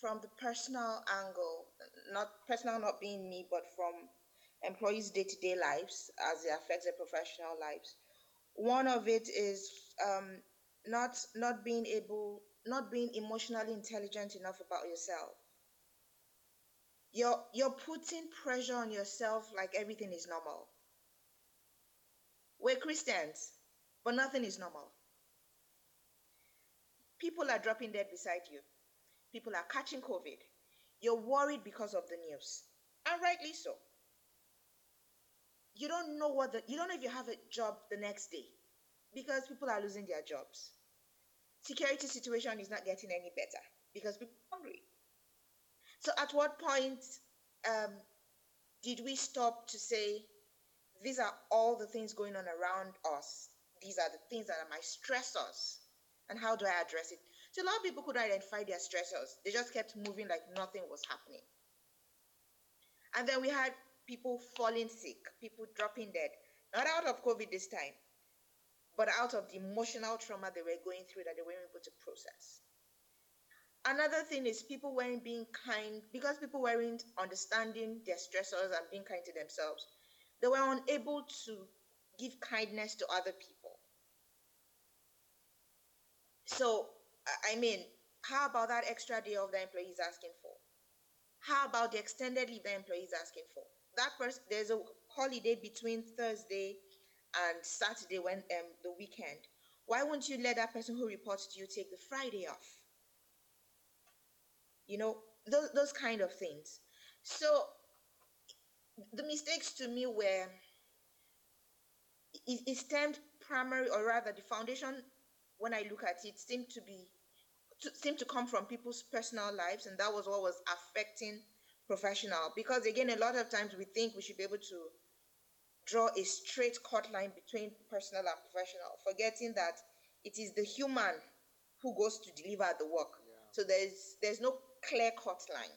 from the personal angle, not personal not being me, but from employees' day-to-day lives as it affects their professional lives. One of it is um, not not being able, not being emotionally intelligent enough about yourself. You're you're putting pressure on yourself like everything is normal. We're Christians, but nothing is normal. People are dropping dead beside you. People are catching COVID. You're worried because of the news, and rightly so. You don't know what the, you don't know if you have a job the next day because people are losing their jobs. Security situation is not getting any better because people are hungry. So at what point um, did we stop to say, these are all the things going on around us. These are the things that are my stressors. And how do I address it? So a lot of people couldn't identify their stressors. They just kept moving like nothing was happening. And then we had people falling sick, people dropping dead, not out of COVID this time, but out of the emotional trauma they were going through that they weren't able to process. Another thing is people weren't being kind, because people weren't understanding their stressors and being kind to themselves. They were unable to give kindness to other people. So, I mean, how about that extra day of the employee is asking for? How about the extended leave the employee is asking for? That person, there's a holiday between Thursday and Saturday, when um, the weekend. Why won't you let that person who reports to you take the Friday off? You know, those, those kind of things. So the mistakes to me were, it, it stemmed primary, or rather the foundation, when I look at it, seemed to be, to, seemed to come from people's personal lives, and that was what was affecting professional, because again, a lot of times we think we should be able to draw a straight cut line between personal and professional, forgetting that it is the human who goes to deliver the work. Yeah. So there's there's no clear cut line.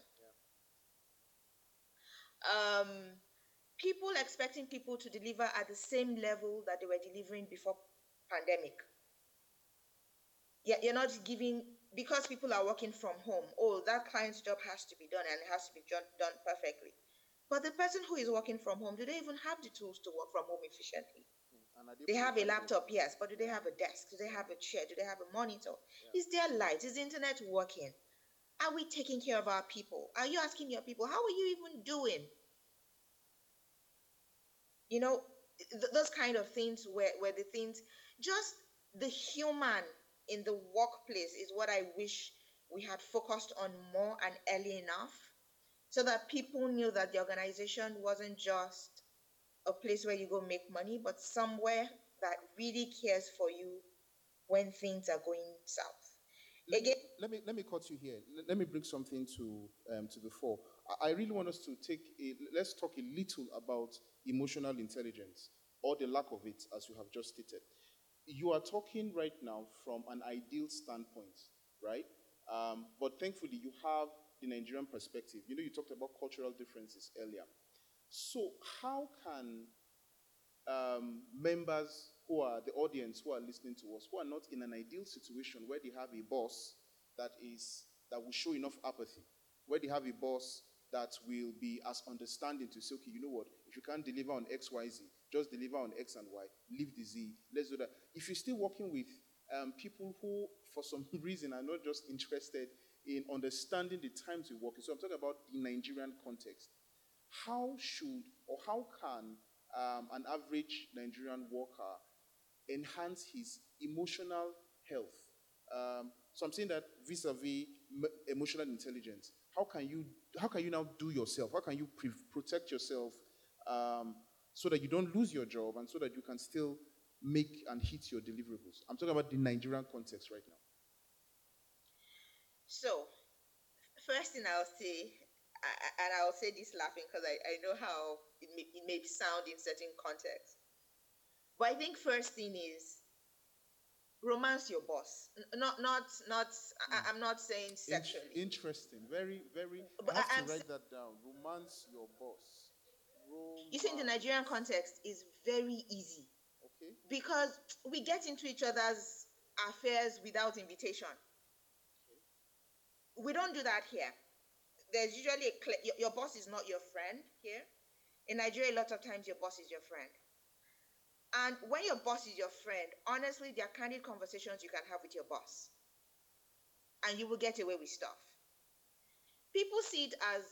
Yeah. Um, people expecting people to deliver at the same level that they were delivering before pandemic. Yeah, you're not giving. Because people are working from home, oh, that client's job has to be done and it has to be done perfectly. But the person who is working from home, do they even have the tools to work from home efficiently? And they, they have a laptop, yes, but do they have a desk? Do they have a chair? Do they have a monitor? Yeah. Is there light? Is the internet working? Are we taking care of our people? Are you asking your people, how are you even doing? You know, th- those kind of things were, were the things, just the human in the workplace is what I wish we had focused on more and early enough, so that people knew that the organization wasn't just a place where you go make money, but somewhere that really cares for you when things are going south. Let, Again, let me let me cut you here. Let me bring something to um, to the fore. I really want us to take a, let's talk a little about emotional intelligence, or the lack of it, as you have just stated. You are talking right now from an ideal standpoint, right? Um, but thankfully, you have the Nigerian perspective. You know, you talked about cultural differences earlier. So how can um, members who are the audience, who are listening to us, who are not in an ideal situation where they have a boss that is that will show enough apathy, where they have a boss that will be as understanding to say, okay, you know what, if you can't deliver on X, Y, Z, just deliver on X and Y, leave the Z, let's do that. If you're still working with um, people who, for some reason, are not just interested in understanding the times we work in, so I'm talking about the Nigerian context, how should or how can um, an average Nigerian worker enhance his emotional health. Um, so I'm saying that vis-a-vis emotional intelligence, how can you how can you now do yourself? How can you pre- protect yourself um, so that you don't lose your job and so that you can still make and hit your deliverables? I'm talking about the Nigerian context right now. So, first thing I'll say, I, and I'll say this laughing because I, I know how it may, it may sound in certain contexts. But I think first thing is romance your boss. Not, not, not. Mm. I, I'm not saying sexually. In- interesting. Very, very. But I have I, to write s- that down. Romance your boss. Romance. You see, in the Nigerian context, is very easy. Okay. Because we get into each other's affairs without invitation. Okay. We don't do that here. There's usually a cl- your, your boss is not your friend here. In Nigeria, a lot of times your boss is your friend. And when your boss is your friend, honestly, there are candid conversations you can have with your boss. And you will get away with stuff. People see it as,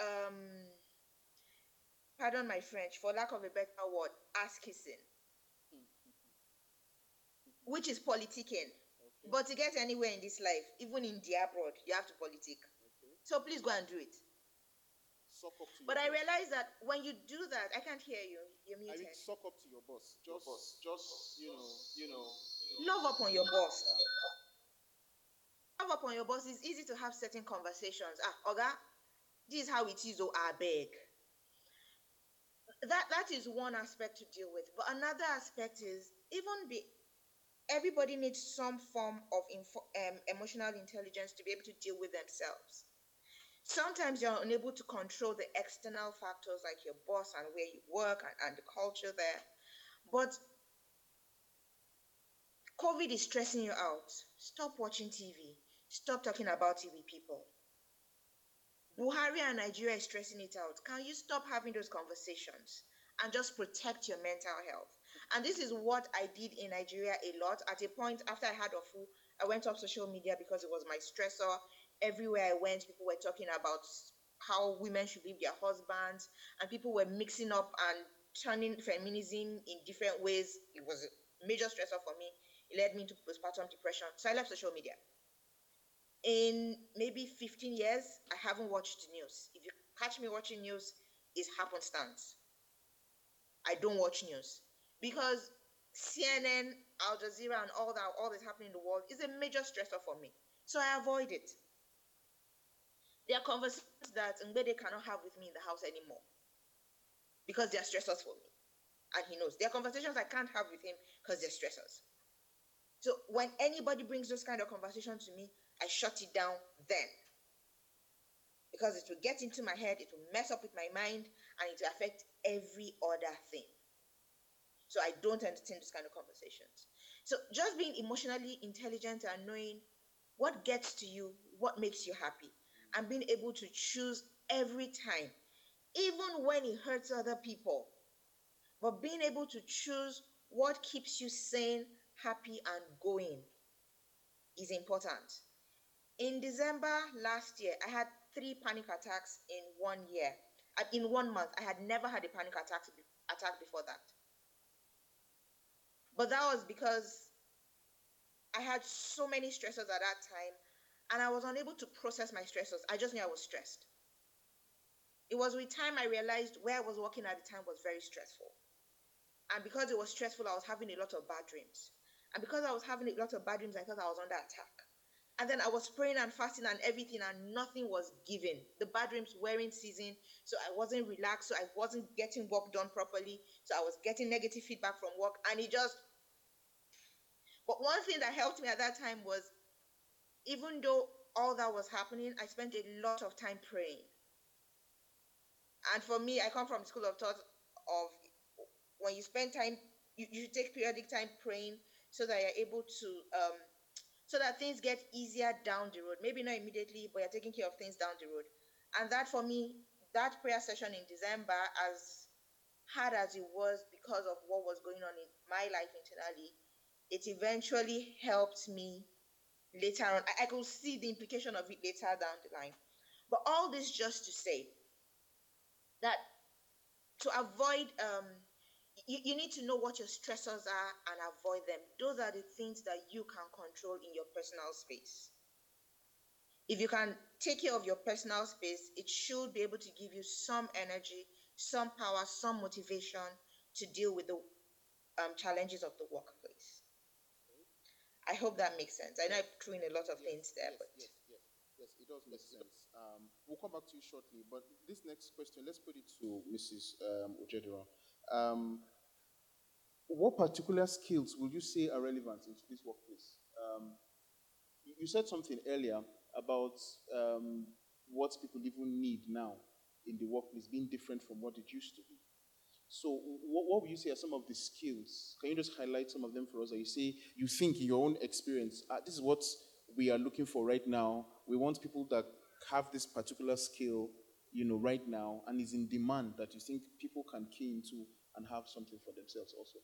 um, pardon my French, for lack of a better word, ass kissing, which is politicking. Okay. But to get anywhere in this life, even in the abroad, you have to politic. Okay. So please go and do it. But I realize that when you do that, I can't hear you. You're muted. I mean, suck up to your boss. Just, your boss. just you know, you know. Love up on your boss. Yeah. Love up on your boss. It's easy to have certain conversations. Ah, Oga, this is how it is. Oh, I beg. That that is one aspect to deal with. But another aspect is even be. Everybody needs some form of info, um, emotional intelligence to be able to deal with themselves. Sometimes you're unable to control the external factors like your boss and where you work and, and the culture there. But COVID is stressing you out. Stop watching T V. Stop talking about T V, people. Buhari and Nigeria is stressing it out. Can you stop having those conversations and just protect your mental health? And this is what I did in Nigeria a lot. At a point after I had Ofu, I went off social media because it was my stressor. Everywhere I went, people were talking about how women should leave their husbands, and people were mixing up and turning feminism in different ways. It was a major stressor for me. It led me into postpartum depression. So I left social media. In maybe fifteen years, I haven't watched news. If you catch me watching news, it's happenstance. I don't watch news. Because C N N, Al Jazeera, and all that, all that's happening in the world is a major stressor for me. So I avoid it. There are conversations that Ngbede cannot have with me in the house anymore because they are stressors for me, and he knows. There are conversations I can't have with him because they're stressors. So when anybody brings those kind of conversations to me, I shut it down then because it will get into my head, it will mess up with my mind, and it will affect every other thing. So I don't entertain those kind of conversations. So just being emotionally intelligent and knowing what gets to you, what makes you happy, and being able to choose every time, even when it hurts other people, but being able to choose what keeps you sane, happy, and going is important. In December last year, I had three panic attacks in one year. In one month, I had never had a panic attack, attack before that. But that was because I had so many stressors at that time, and I was unable to process my stressors. I just knew I was stressed. It was with time I realized where I was working at the time was very stressful. And because it was stressful, I was having a lot of bad dreams. And because I was having a lot of bad dreams, I thought I was under attack. And then I was praying and fasting and everything, and nothing was given. The bad dreams weren't ceasing, so I wasn't relaxed, so I wasn't getting work done properly, so I was getting negative feedback from work, and it just... But one thing that helped me at that time was, even though all that was happening, I spent a lot of time praying. And for me, I come from the school of thought of when you spend time, you, you take periodic time praying so that you're able to, um, so that things get easier down the road. Maybe not immediately, but you're taking care of things down the road. And that for me, that prayer session in December, as hard as it was because of what was going on in my life internally, it eventually helped me. Later on, I, I could see the implication of it later down the line. But all this just to say that to avoid um, you, you need to know what your stressors are and avoid them. Those are the things that you can control in your personal space. If you can take care of your personal space, it should be able to give you some energy, some power, some motivation to deal with the um, challenges of the workplace. I hope that makes sense. I know I've thrown a lot of yes, things there, yes, but yes, yes, yes, it does make sense. Um, we'll come back to you shortly, but this next question, let's put it to Missus Um, Ojediran. Um, what particular skills would you say are relevant in this workplace? Um, you, you said something earlier about um, what people even need now in the workplace being different from what it used to be. So what, what would you say are some of the skills? Can you just highlight some of them for us? Or you say you think in your own experience, ah, this is what we are looking for right now. We want people that have this particular skill, you know, right now, and is in demand, that you think people can key into and have something for themselves also.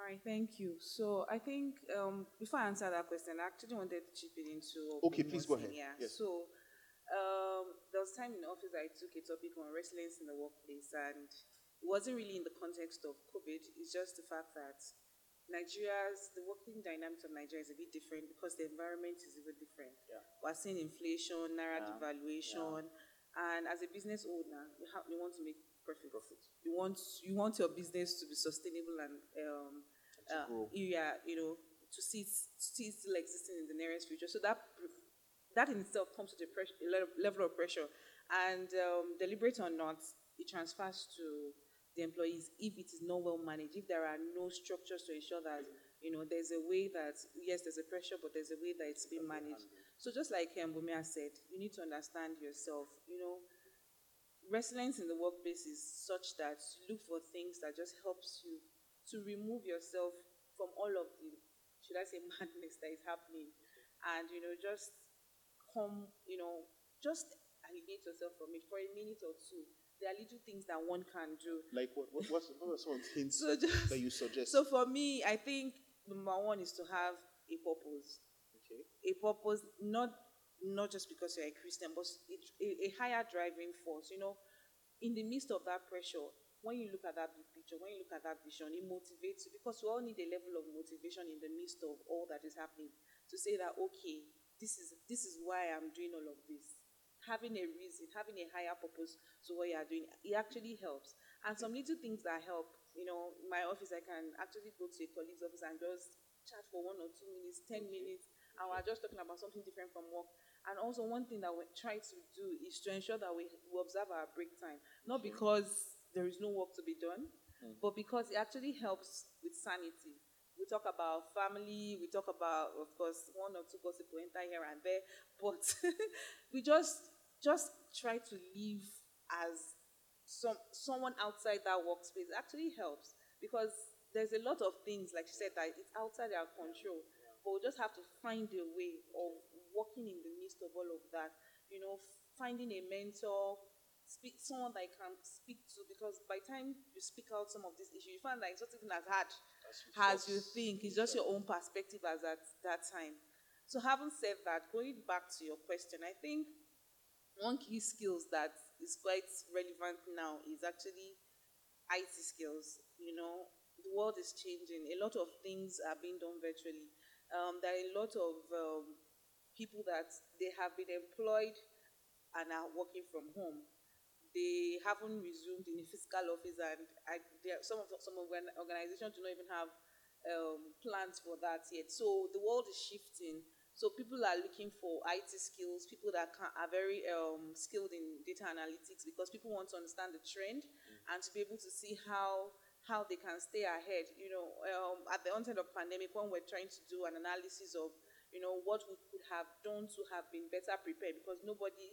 All right, thank you. So I think um, before I answer that question, I actually wanted to chip it into. Okay, please go ahead. Yes. So. Um, there was time in the office I took a topic on resilience in the workplace, and it wasn't really in the context of COVID. It's just the fact that Nigeria's, the working dynamics of Nigeria is a bit different because the environment is even different. Yeah. We're seeing inflation, naira yeah. devaluation, yeah. and as a business owner, you, have, you want to make profit. profit. You want you want your business to be sustainable and um, uh, yeah, you know, to see it, see it still existing in the nearest future. So that. That in itself comes with a, pressure, a level of pressure. And um, deliberate or not, it transfers to the employees if it is not well managed, if there are no structures to ensure that, you know, there's a way that, yes, there's a pressure, but there's a way that it's being managed. So just like um, Bomi has said, you need to understand yourself. You know, resilience in the workplace is such that you look for things that just helps you to remove yourself from all of the, should I say, madness that is happening. And, you know, just... Come, you know, just alleviate yourself from it for a minute or two. There are little things that one can do. Like what? What, what are some things so just, that you suggest? So for me, I think number one is to have a purpose. Okay. A purpose, not not just because you're a Christian, but it, a, a higher driving force. You know, in the midst of that pressure, when you look at that big picture, when you look at that vision, it motivates you, because we all need a level of motivation in the midst of all that is happening to say that, okay, This is this is why I'm doing all of this. Having a reason, having a higher purpose to what you are doing, it actually helps. And some little things that help, you know, in my office, I can actually go to a colleague's office and just chat for one or two minutes, ten minutes, and we're just talking about something different from work. And also one thing that we try to do is to ensure that we, we observe our break time. Not because there is no work to be done, mm. but because it actually helps with sanity. We talk about family, we talk about, of course, one or two gossip will enter here and there, but we just just try to live as some someone outside that workspace. It actually helps, because there's a lot of things, like you said, that it's outside our control, but we just have to find a way of working in the midst of all of that, you know, finding a mentor, speak someone that I can speak to, because by the time you speak out some of these issues, you find that it's not even as hard as you think. It's just your own perspective as at that time. So having said that, going back to your question, I think one key skills that is quite relevant now is actually I T skills. You know, the world is changing. A lot of things are being done virtually. Um, there are a lot of um, people that they have been employed and are working from home. They haven't resumed in a physical office, and I, are, some of some organizations do not even have um, plans for that yet. So the world is shifting. So people are looking for I T skills, people that can, are very um, skilled in data analytics, because people want to understand the trend mm-hmm. and to be able to see how how they can stay ahead. You know, um, at the onset of pandemic, when we're trying to do an analysis of, you know, what we could have done to have been better prepared, because nobody.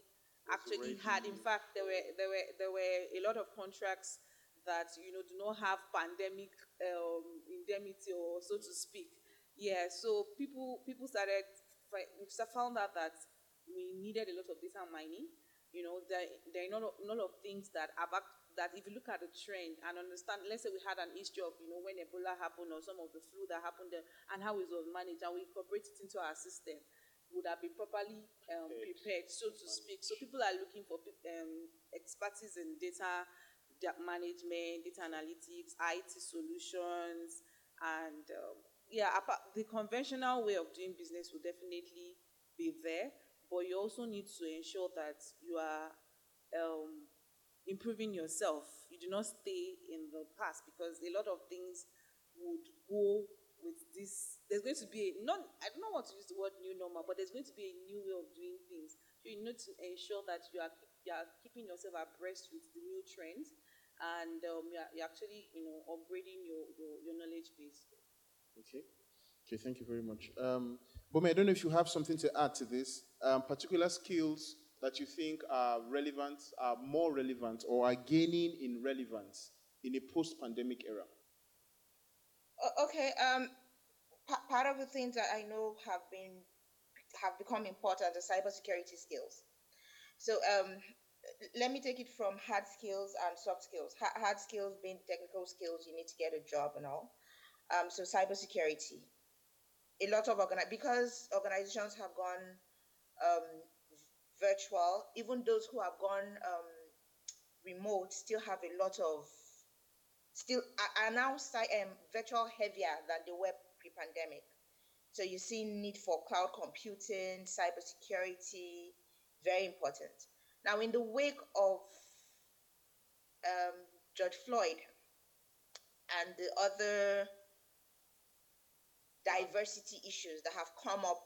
Actually had, in fact, there were there were there were a lot of contracts that, you know, do not have pandemic um, indemnity, or so to speak. Yeah, so people people started we found out that we needed a lot of data mining. You know, there there are a lot of things that are back, that if you look at the trend and understand. Let's say we had an history of, you know, when Ebola happened, or some of the flu that happened there, and how it was managed, and we incorporate it into our system. Would have been properly um, prepared, so to speak. So people are looking for um, expertise in data management, data analytics, I T solutions, and um, yeah, apart, the conventional way of doing business will definitely be there, but you also need to ensure that you are um, improving yourself. You do not stay in the past, because a lot of things would go with this. There's going to be a, not, I don't know what to use the word new normal, but there's going to be a new way of doing things. So you need to ensure that you are, you are keeping yourself abreast with the new trends, and um, you, are, you are actually, you know, upgrading your, your, your knowledge base. Okay. Okay, thank you very much. Um, Bomi, I don't know if you have something to add to this, um, particular skills that you think are relevant, are more relevant, or are gaining in relevance in a post-pandemic era. Okay. Um, p- part of the things that I know have been have become important are cybersecurity skills. So um, let me take it from hard skills and soft skills. H- hard skills being technical skills, you need to get a job and all. Um, so cybersecurity. A lot of organi- because organizations have gone um, virtual, even those who have gone um, remote still have a lot of, still are now um, virtual heavier than they were pre-pandemic. So you see need for cloud computing, cybersecurity, very important. Now, in the wake of um, George Floyd and the other diversity issues that have come up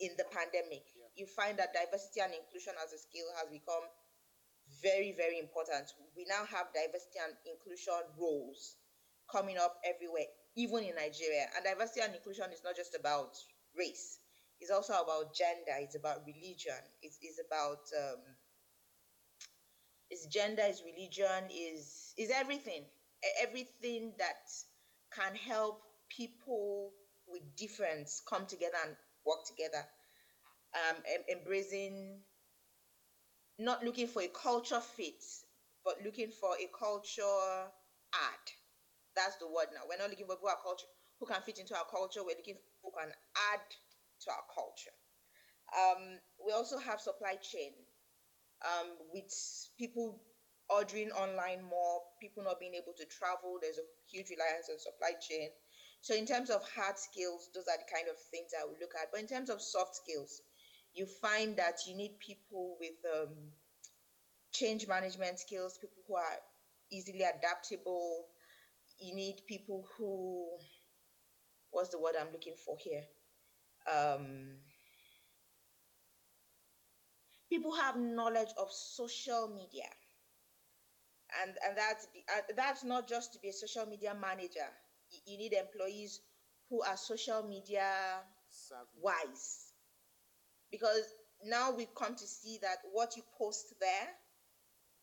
in the pandemic, yeah. You find that diversity and inclusion as a skill has become very, very important. We now have diversity and inclusion roles coming up everywhere, even in Nigeria. And diversity and inclusion is not just about race. It's also about gender. It's about religion. It's, it's about um, it's gender, it's religion, is is everything. Everything that can help people with difference come together and work together. Um, em- embracing, not looking for a culture fit, but looking for a culture add. That's the word now. We're not looking for people our culture, who can fit into our culture. We're looking for who can add to our culture. Um, we also have supply chain, um, with people ordering online more, people not being able to travel. There's a huge reliance on supply chain. So in terms of hard skills, those are the kind of things I would look at. But in terms of soft skills, you find that you need people with um, change management skills, people who are easily adaptable. You need people who, what's the word I'm looking for here? Um, people who have knowledge of social media. And and that's, that's not just to be a social media manager. You need employees who are social media wise. Because now we've come to see that what you post there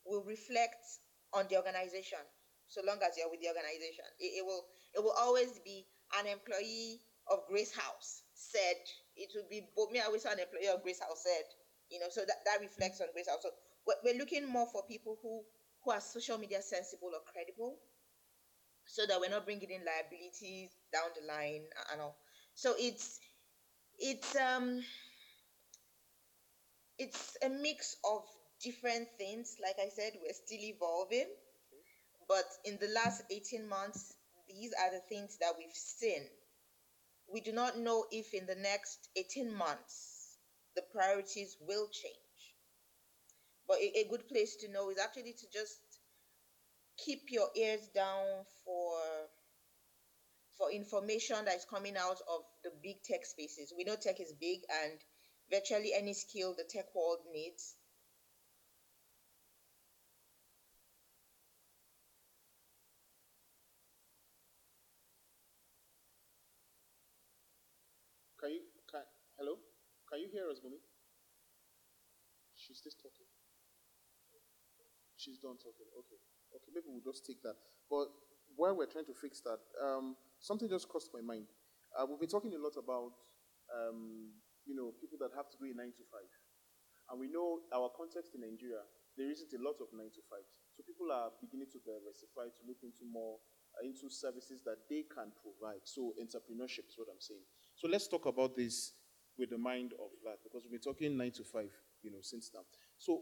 will reflect on the organization, so long as you're with the organization. It, it will it will always be an employee of Grace House said, it will be, Bomi, I wish an employee of Grace House said, you know, so that, that reflects on Grace House. So we're looking more for people who, who are social media sensible or credible, so that we're not bringing in liabilities down the line and all. So it's, it's, um, it's a mix of different things. Like I said, we're still evolving, but in the last eighteen months, these are the things that we've seen. We do not know if in the next eighteen months, the priorities will change, but a, a good place to know is actually to just keep your ears down for for information that is coming out of the big tech spaces. We know tech is big, and virtually any skill the tech world needs. Can you, can, hello? Can you hear us, Bomi? She's just talking. She's done talking, okay. Okay, maybe we'll just take that. But while we're trying to fix that, um, something just crossed my mind. Uh, we've been talking a lot about, um, you know, people that have to do a nine to five. And we know our context in Nigeria, there isn't a lot of nine to fives. So people are beginning to diversify, to look into more, uh, into services that they can provide. So entrepreneurship is what I'm saying. So let's talk about this with the mind of that, because we've been talking nine to five, you know, since now. So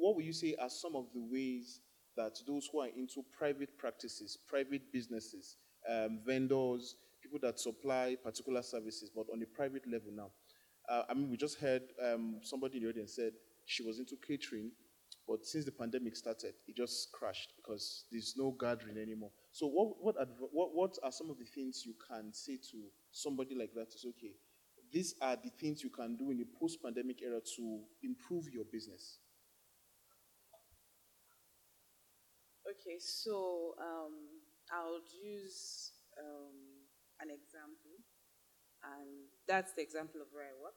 what would you say are some of the ways that those who are into private practices, private businesses, um, vendors, people that supply particular services, but on a private level now. Uh, I mean, we just heard um, somebody in the audience said she was into catering, but since the pandemic started, it just crashed because there's no gathering anymore. So what what, adv- what what are some of the things you can say to somebody like that? It's okay. These are the things you can do in the post-pandemic era to improve your business. Okay, so um, I'll use um, an example, and that's the example of where I work.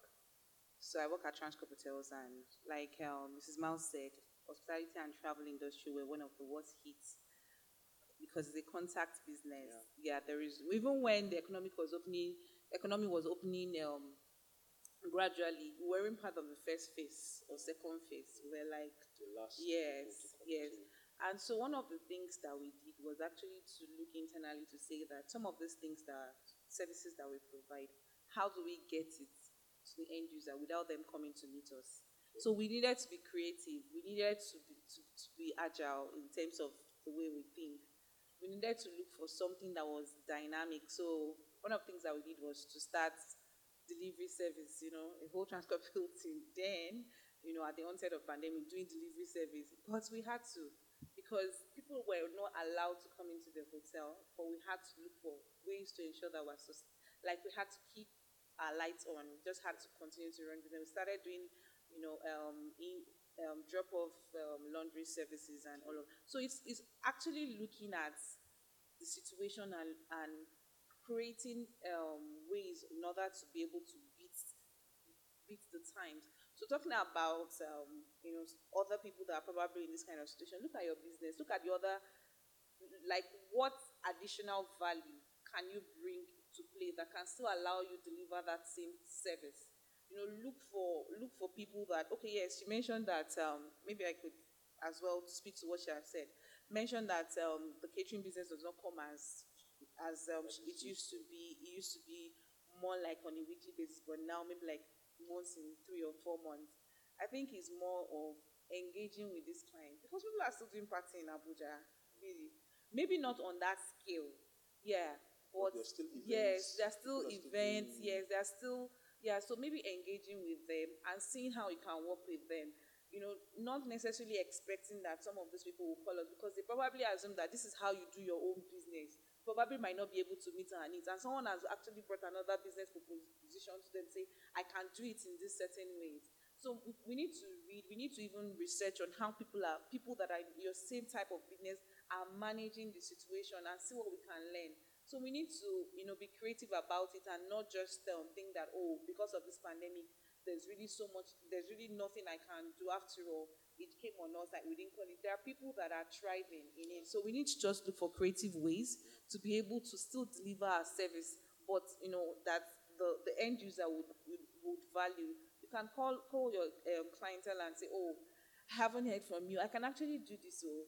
So I work at Transcorp Hotels, and like um, Missus Miles said, hospitality and travel industry were one of the worst hits because it's a contact business. Yeah, yeah there is even when the economic was opening, economy was opening um, gradually. We weren't part of the first phase or second phase. We were like the last. Yes, yes. And so one of the things that we did was actually to look internally to say that some of these things that services that we provide, how do we get it to the end user without them coming to meet us? Okay. So we needed to be creative. We needed to be, to, to be agile in terms of the way we think. We needed to look for something that was dynamic. So one of the things that we did was to start delivery service, you know, a whole Transcorp team. Then, you know, at the onset of pandemic, doing delivery service. But we had to. Because people were not allowed to come into the hotel, but we had to look for ways to ensure that we're, sus- like we had to keep our lights on. We just had to continue to run with them. We started doing, you know, um, in, um, drop-off um, laundry services and all of. So it's it's actually looking at the situation and and creating um, ways in order to be able to beat beat the times. So talking about um, you know other people that are probably in this kind of situation, look at your business, look at the other, like what additional value can you bring to play that can still allow you to deliver that same service? You know, look for look for people that, okay, yes, you mentioned that, um, maybe I could as well speak to what she has said, mentioned that um, the catering business does not come as, as um, it used to be, it used to be more like on a weekly basis, but now maybe like once in three or four months. I think it's more of engaging with this client because people are still doing party in Abuja, really. Maybe not on that scale, yeah. But, but still yes, there are still people events. Are still yes, there are still yeah. So maybe engaging with them and seeing how you can work with them. You know, not necessarily expecting that some of these people will call us because they probably assume that this is how you do your own business. Probably might not be able to meet her needs. And someone has actually brought another business proposition to them, say, I can do it in this certain ways. So we need to read, we need to even research on how people are, people that are in your same type of business are managing the situation and see what we can learn. So we need to, you know, be creative about it and not just um, think that, oh, because of this pandemic, there's really so much, there's really nothing I can do after all. It came on us that we didn't call it. There are people that are thriving in it. So we need to just look for creative ways to be able to still deliver our service, but, you know, that the, the end user would, would, would value. You can call call your um, clientele and say, oh, I haven't heard from you. I can actually do this. Oh,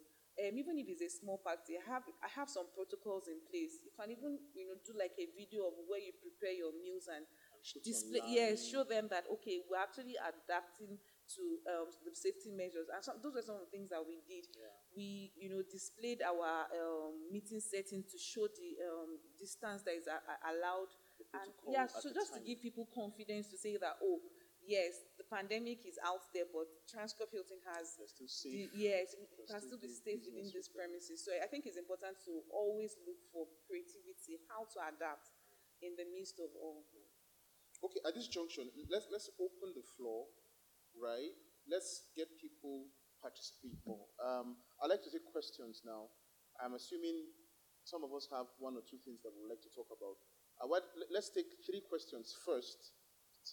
um, even if it's a small party, I have I have some protocols in place. You can even, you know, do like a video of where you prepare your meals and display. Yes, show them that, okay, we're actually adapting to um, the safety measures, and some, those are some of the things that we did. Yeah. We, you know, displayed our um, meeting setting to show the um, distance that is a- a allowed, and yeah, so just time. To give people confidence to say that, oh, yes, the pandemic is out there, but Transcorp Hilton has, the, yes, it can still be safe within these premises. So I think it's important to always look for creativity, how to adapt in the midst of all. Okay, at this junction, let's let's open the floor. Right, let's get people participate more. Um, I'd like to take questions now. I'm assuming some of us have one or two things that we'd like to talk about. Uh, what, let's take three questions first,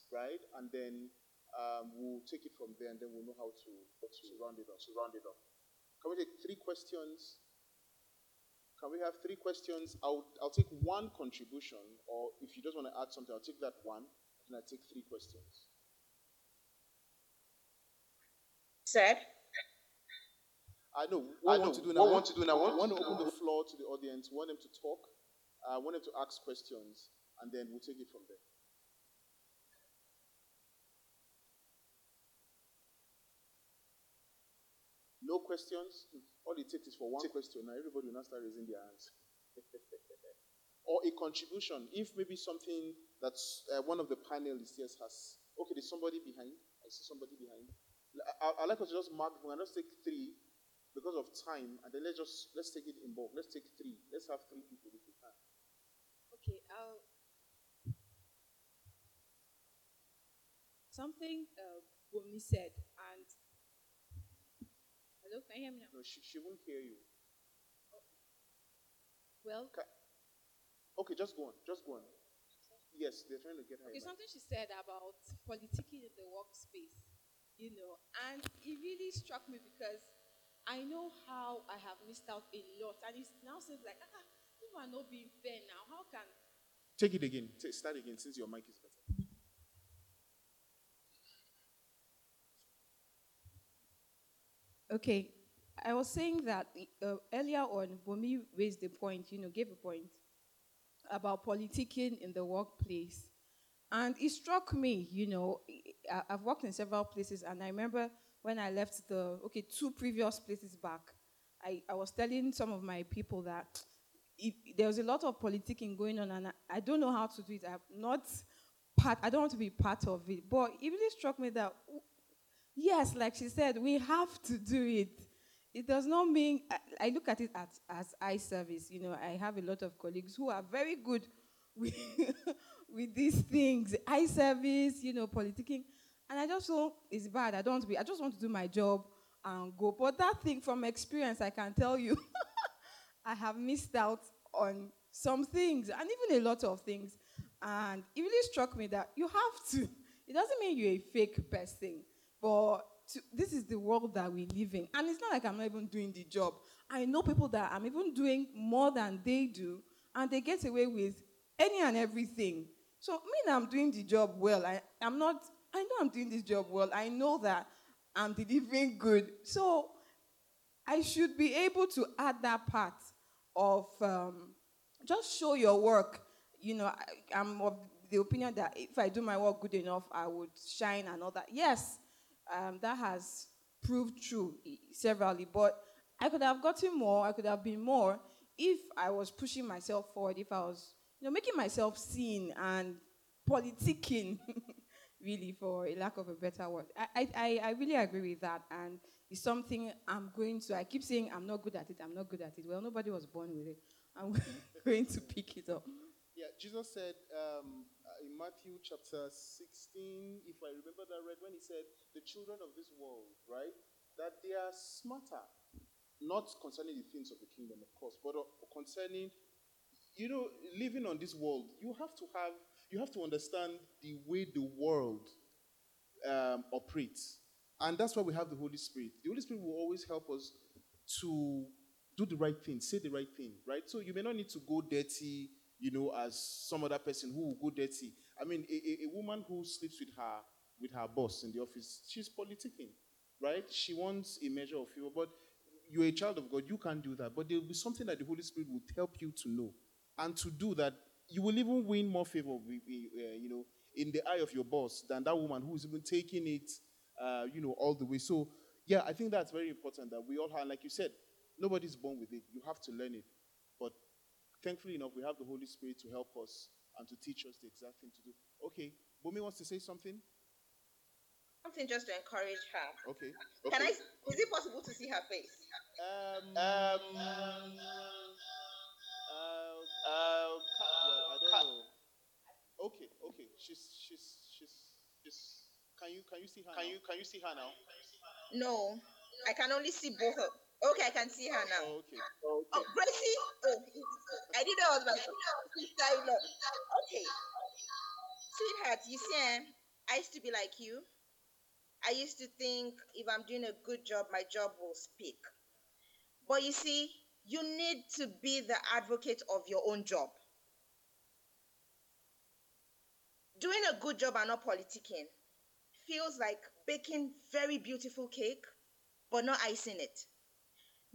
right, and then um, we'll take it from there, and then we'll know how to, how to round it up. So round it up. Can we take three questions? Can we have three questions? I'll I'll take one contribution, or if you just want to add something, I'll take that one, and I'll take three questions. Said? I know. I know. What we want to do now? We want to open the floor to the audience. We want them to talk. I uh, want them to ask questions, and then we'll take it from there. No questions? All it takes is for one question, and everybody will now start raising their hands. Or a contribution, if maybe something that's uh, one of the panelists here has. Okay, there's somebody behind. I see somebody behind. I'd like us to just mark, we're going to take three because of time, and then let's just, let's take it in bulk. Let's take three. Let's have three people if we can. Okay, I'll. Something uh, Bomi said, and hello, can you hear me now? No, she, she won't hear you. Oh. Well, Ca okay, just go on, just go on. Yes, they're trying to get her. Okay, something she said about politicking in the workspace, you know, and it really struck me because I know how I have missed out a lot, and it now seems like ah, people are not being fair now. How can? Take it again. T start again since your mic is better. Okay, I was saying that uh, earlier on, Bomi raised the point, you know, gave a point about politicking in the workplace. And it struck me, you know, I, I've worked in several places, and I remember when I left the, okay, two previous places back, I, I was telling some of my people that it, there was a lot of politicking going on, and I, I don't know how to do it. I'm not part, I don't want to be part of it. But it really struck me that, yes, like she said, we have to do it. It does not mean, I, I look at it at, as eye service. You know, I have a lot of colleagues who are very good with, with these things, eye service, you know, politicking. And I just feel it's bad. I don't want to be, I just want to do my job and go. But that thing from experience, I can tell you, I have missed out on some things and even a lot of things. And it really struck me that you have to. It doesn't mean you're a fake person. But to, this is the world that we live in. And it's not like I'm not even doing the job. I know people that I'm even doing more than they do, and they get away with any and everything. So me, I'm doing the job well. I, I'm not, I know I'm doing this job well. I know that I'm delivering good. So I should be able to add that part of um, just show your work. You know, I, I'm of the opinion that if I do my work good enough, I would shine and all that. Yes. Um, that has proved true severally, but I could have gotten more, I could have been more if I was pushing myself forward, if I was, you know, making myself seen and politicking, really, for a lack of a better word. I, I, I really agree with that, and it's something I'm going to, I keep saying I'm not good at it, I'm not good at it. Well, nobody was born with it. I'm going to pick it up. Yeah, Jesus said um, in Matthew chapter sixteen, if I remember that right, when he said, the children of this world, right, that they are smarter, not concerning the things of the kingdom, of course, but uh, concerning, you know, living on this world, you have to have, you have to understand the way the world um, operates. And that's why we have the Holy Spirit. The Holy Spirit will always help us to do the right thing, say the right thing, right? So you may not need to go dirty, you know, as some other person who will go dirty. I mean, a, a, a woman who sleeps with her with her boss in the office, she's politicking, right? She wants a measure of favor, but you're a child of God, you can't do that. But there will be something that the Holy Spirit will help you to know. And to do that, you will even win more favor, you know, in the eye of your boss than that woman who's even taking it, uh, you know, all the way. So, yeah, I think that's very important that we all have, like you said, nobody's born with it. You have to learn it. But thankfully enough, we have the Holy Spirit to help us and to teach us the exact thing to do. Okay, Bomi wants to say something? Something just to encourage her. Okay. Okay. Can I, is it possible to see her face? Um, um, um, um, uh, uh, well, I don't know. Okay, okay. She's, she's, she's, she's, can you, can you see her can now? You, can you see her now? No, I can only see both of. Okay, I can see her now. Oh, okay. Oh, okay. Oh, Gracie. Oh, I didn't know I was my sister-in-law. Okay. Sweetheart, you see, I used to be like you. I used to think if I'm doing a good job, my job will speak. But you see, you need to be the advocate of your own job. Doing a good job and not politicking feels like baking very beautiful cake, but not icing it.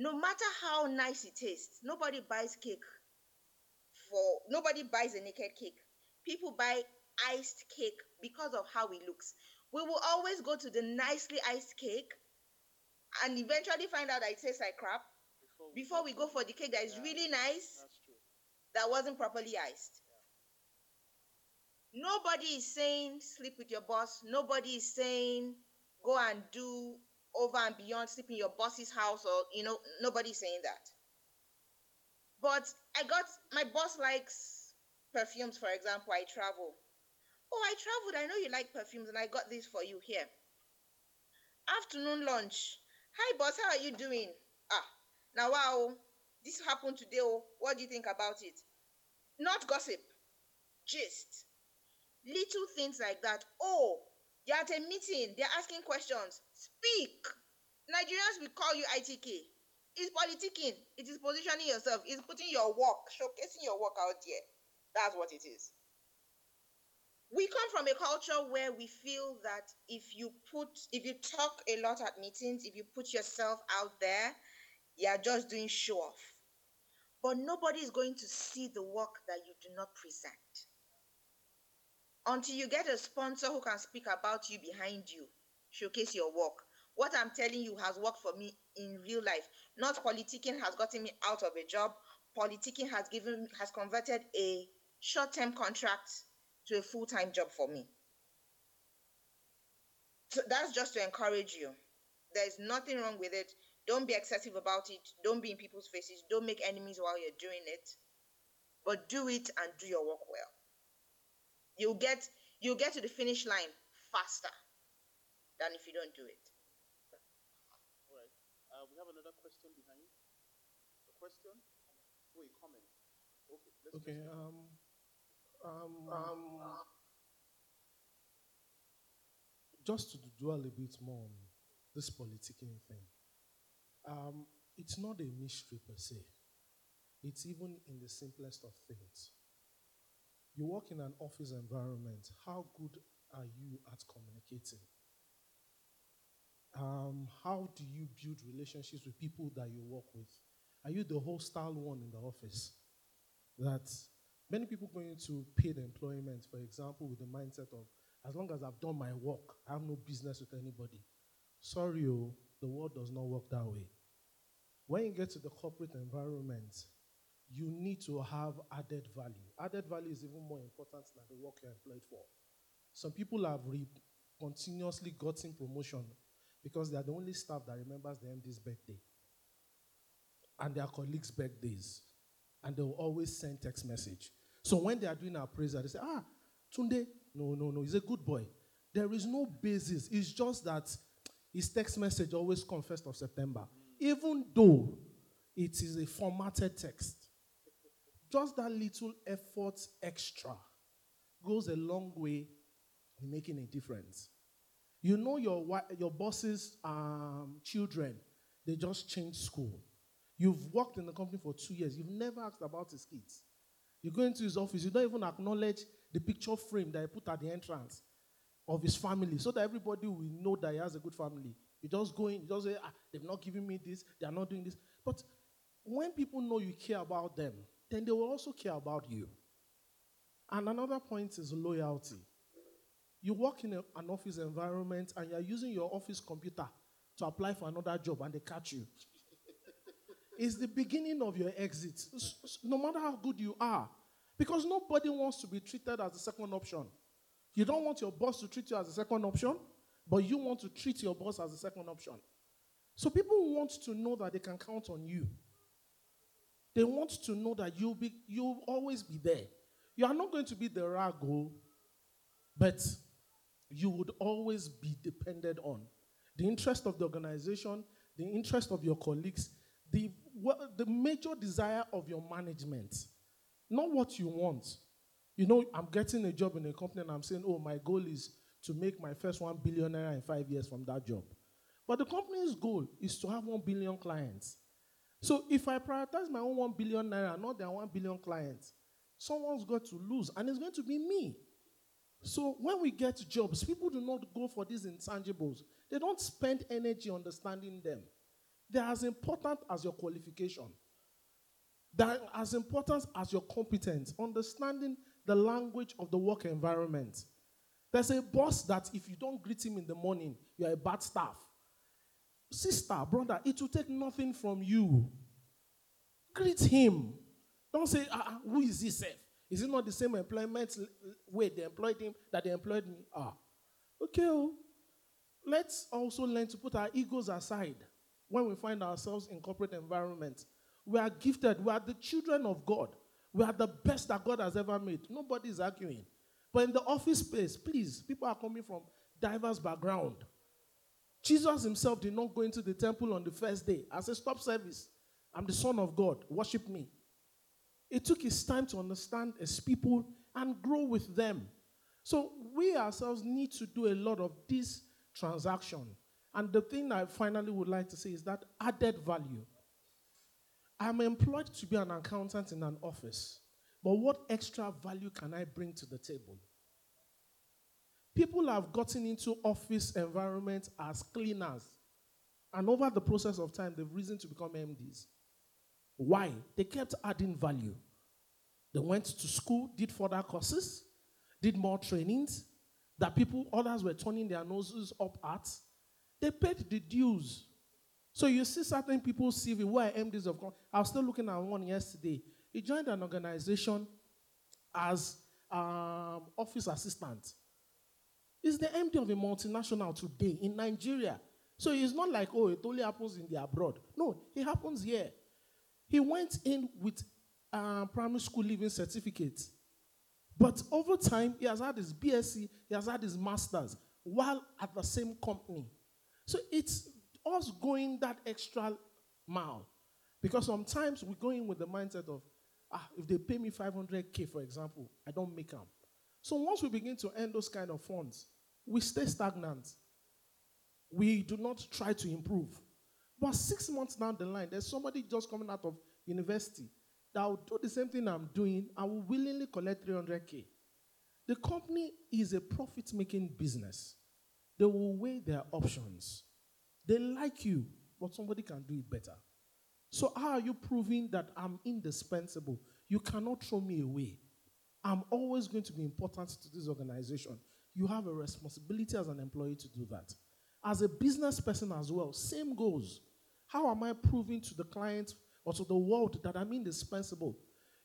No matter how nice it tastes, nobody buys cake for, nobody buys a naked cake. People buy iced cake because of how it looks. We will always go to the nicely iced cake and eventually find out that it tastes like crap before we go for the cake that is yeah, really nice, that wasn't properly iced. Yeah. Nobody is saying sleep with your boss. Nobody is saying go and do over and beyond, sleep in your boss's house, or, you know, nobody's saying that. But I got, my boss likes perfumes, for example. I travel. Oh, I traveled. I know you like perfumes, and I got this for you here. Afternoon lunch. Hi, boss. How are you doing? Ah, now, wow, this happened today. What do you think about it? Not gossip. Gist. Little things like that. Oh, you're at a meeting. They're asking questions. Speak. Nigerians will call you I T K. It's politicking. It is positioning yourself. It's putting your work, showcasing your work out there. That's what it is. We come from a culture where we feel that if you put, if you talk a lot at meetings, if you put yourself out there, you are just doing show off. But nobody is going to see the work that you do not present. Until you get a sponsor who can speak about you behind you, showcase your work. What I'm telling you has worked for me in real life. Not politicking has gotten me out of a job. Politicking has given, has converted a short-term contract to a full-time job for me. So that's just to encourage you. There's nothing wrong with it. Don't be excessive about it. Don't be in people's faces. Don't make enemies while you're doing it. But do it and do your work well. You'll get, you'll get to the finish line faster than if you don't do it. All right. Uh, we have another question behind you. A question? Wait, comment. Okay. Let's okay. Um. Um, um, just to dwell a bit more on this politicking thing, um, it's not a mystery per se. It's even in the simplest of things. You work in an office environment, how good are you at communicating? Um, how do you build relationships with people that you work with? Are you the hostile one in the office that many people going to paid employment, for example, with the mindset of, as long as I've done my work, I have no business with anybody. Sorry, oh, the world does not work that way. When you get to the corporate environment, you need to have added value. Added value is even more important than the work you're employed for. Some people have re continuously gotten promotion because they are the only staff that remembers the M D's birthday and their colleagues' birthdays. And they will always send text message. So when they are doing appraisal, they say, ah, Tunde, no, no, no, he's a good boy. There is no basis. It's just that his text message always comes first of September, even though it is a formatted text. Just that little effort extra goes a long way in making a difference. You know your, your boss's um, children, they just changed school. You've worked in the company for two years. You've never asked about his kids. You go into his office. You don't even acknowledge the picture frame that he put at the entrance of his family so that everybody will know that he has a good family. You just go in. You just say, ah, they've not given me this. They are not doing this. But when people know you care about them, then they will also care about you. And another point is loyalty. You work in a, an office environment, and you're using your office computer to apply for another job, and they catch you. It's the beginning of your exit, no matter how good you are. Because nobody wants to be treated as a second option. You don't want your boss to treat you as a second option, but you want to treat your boss as a second option. So people want to know that they can count on you. They want to know that you'll, be, you'll always be there. You are not going to be the raggo, but you would always be depended on. The interest of the organization, the interest of your colleagues, The, well, the major desire of your management, not what you want. You know, I'm getting a job in a company and I'm saying, oh, my goal is to make my first one billion naira in five years from that job. But the company's goal is to have one billion clients. So if I prioritize my own one billion naira, not their one billion clients, someone's got to lose, and it's going to be me. So when we get jobs, people do not go for these intangibles. They don't spend energy understanding them. They're as important as your qualification. They're as important as your competence, understanding the language of the work environment. There's a boss that if you don't greet him in the morning, you're a bad staff. Sister, brother, it will take nothing from you Greet him. Don't say, ah, who is this? Is it not the same employment way they employed him that they employed me? Ah, okay. Well, let's also learn to put our egos aside when we find ourselves in corporate environments. We are gifted. We are the children of God. We are the best that God has ever made. Nobody is arguing. But in the office space, please, people are coming from diverse background. Jesus himself did not go into the temple on the first day. I said, stop service. I'm the Son of God. Worship me. It took his time to understand his people and grow with them. So we ourselves need to do a lot of this transaction. And the thing I finally would like to say is that added value. I'm employed to be an accountant in an office, but what extra value can I bring to the table? People have gotten into office environments as cleaners, and over the process of time, they've risen to become M Ds. Why? They kept adding value. They went to school, did further courses, did more trainings that people, others were turning their noses up at. They paid the dues. So you see certain people, C V, where M Ds of companies. I was still looking at one yesterday. He joined an organization as um, office assistant. He's the M D of a multinational today in Nigeria. So it's not like, oh, it only happens in the abroad. No, it happens here. He went in with uh, primary school leaving certificate. But over time, he has had his B S c, he has had his master's, while at the same company. So it's us going that extra mile. Because sometimes we go in with the mindset of, ah, if they pay me five hundred K, for example, I don't make them. So once we begin to earn those kind of funds, we stay stagnant. We do not try to improve. But six months down the line, there's somebody just coming out of university that will do the same thing I'm doing and will willingly collect three hundred K. The company is a profit-making business. They will weigh their options. They like you, but somebody can do it better. So how are you proving that I'm indispensable? You cannot throw me away. I'm always going to be important to this organization. You have a responsibility as an employee to do that. As a business person as well, same goes. How am I proving to the client or to the world that I'm indispensable?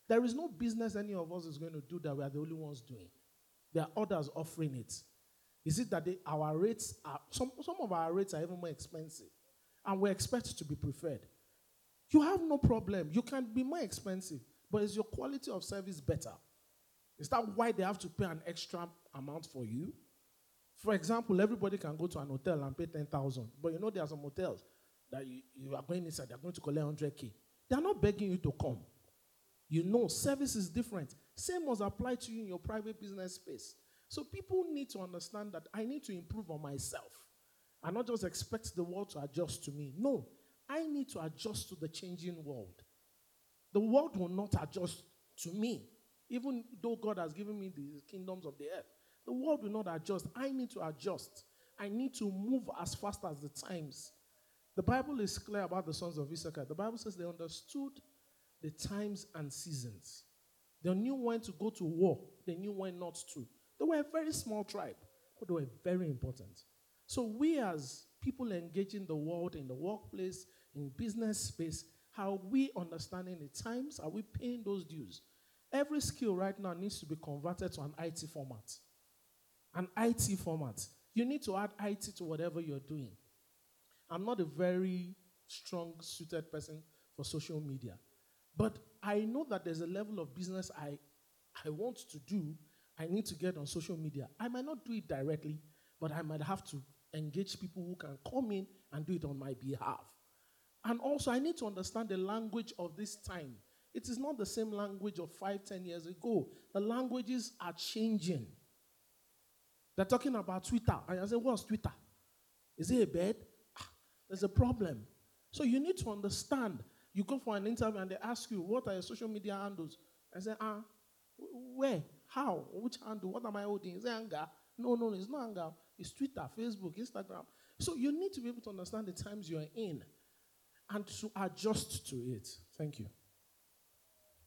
There is no business any of us is going to do that we are the only ones doing. There are others offering it. Is it that they, our rates are, some, some of our rates are even more expensive, and we're expected to be preferred? You have no problem. You can be more expensive, but is your quality of service better? Is that why they have to pay an extra amount for you? For example, everybody can go to an hotel and pay ten thousand dollars, but you know there are some hotels that you, you are going inside, they're going to collect one hundred K. They're not begging you to come. You know, service is different. Same must apply to you in your private business space. So people need to understand that I need to improve on myself and not just expect the world to adjust to me. No, I need to adjust to the changing world. The world will not adjust to me, even though God has given me the kingdoms of the earth. The world will not adjust. I need to adjust. I need to move as fast as the times. The Bible is clear about the sons of Issachar. The Bible says they understood the times and seasons. They knew when to go to war. They knew when not to. They were a very small tribe, but they were very important. So we as people engaging the world in the workplace, in business space, how we understanding the times, are we paying those dues? Every skill right now needs to be converted to an I T format. An I T format. You need to add I T to whatever you're doing. I'm not a very strong suited person for social media, but I know that there's a level of business I, I want to do. I need to get on social media. I might not do it directly, but I might have to engage people who can come in and do it on my behalf. And also, I need to understand the language of this time. It is not the same language of five, ten years ago. The languages are changing. They're talking about Twitter. And I say, what's Twitter? Is it a bed? Ah, there's a problem. So you need to understand. You go for an interview and they ask you, what are your social media handles? I say, ah, where? How? Which handle? What am I holding? Is it anger? No, no, it's not anger. It's Twitter, Facebook, Instagram. So you need to be able to understand the times you're in and to adjust to it. Thank you.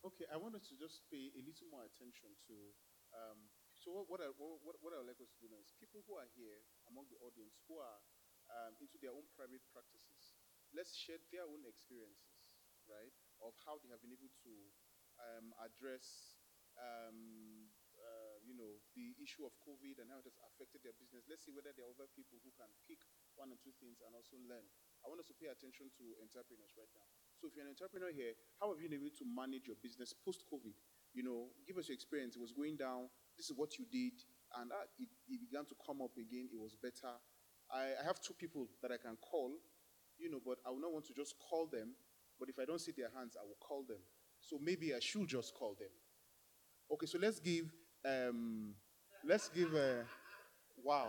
Okay, I wanted to just pay a little more attention to um, So what, what, I, what, what I would like us to do now is people who are here among the audience who are um, into their own private practices, let's share their own experiences, right? of how they have been able to um, address, um, uh, you know, the issue of COVID and how it has affected their business. Let's see whether there are other people who can pick one or two things and also learn. I want us to pay attention to entrepreneurs right now. So if you're an entrepreneur here, how have you been able to manage your business post-COVID? You know, give us your experience. It was going down. This is what you did. And uh, it, it began to come up again. It was better. I, I have two people that I can call, you know, but I will not want to just call them. But if I don't see their hands, I will call them. So maybe I should just call them. Okay, so let's give, um, let's give, uh, wow.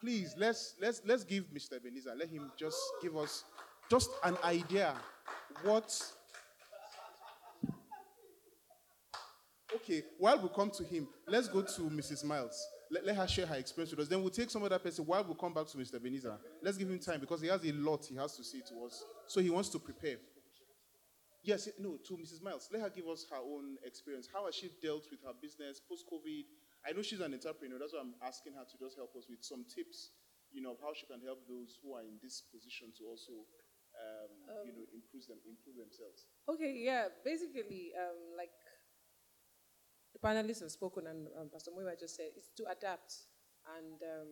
Please, let's, let's, let's give Mister Ebenezer, let him just give us just an idea. What? Okay, while we come to him, let's go to Missus Miles. Let, let her share her experience with us. Then we'll take some other person while we come back to Mister Ebenezer. Let's give him time because he has a lot he has to say to us. So he wants to prepare. Yes, no, to Missus Miles. Let her give us her own experience. How has she dealt with her business post-COVID? I know she's an entrepreneur. That's why I'm asking her to just help us with some tips, you know, of how she can help those who are in this position to also, um, um, you know, improve them, improve themselves. Okay, yeah. Basically, um, like the panelists have spoken and um, Pastor Mima just said, it's to adapt and um,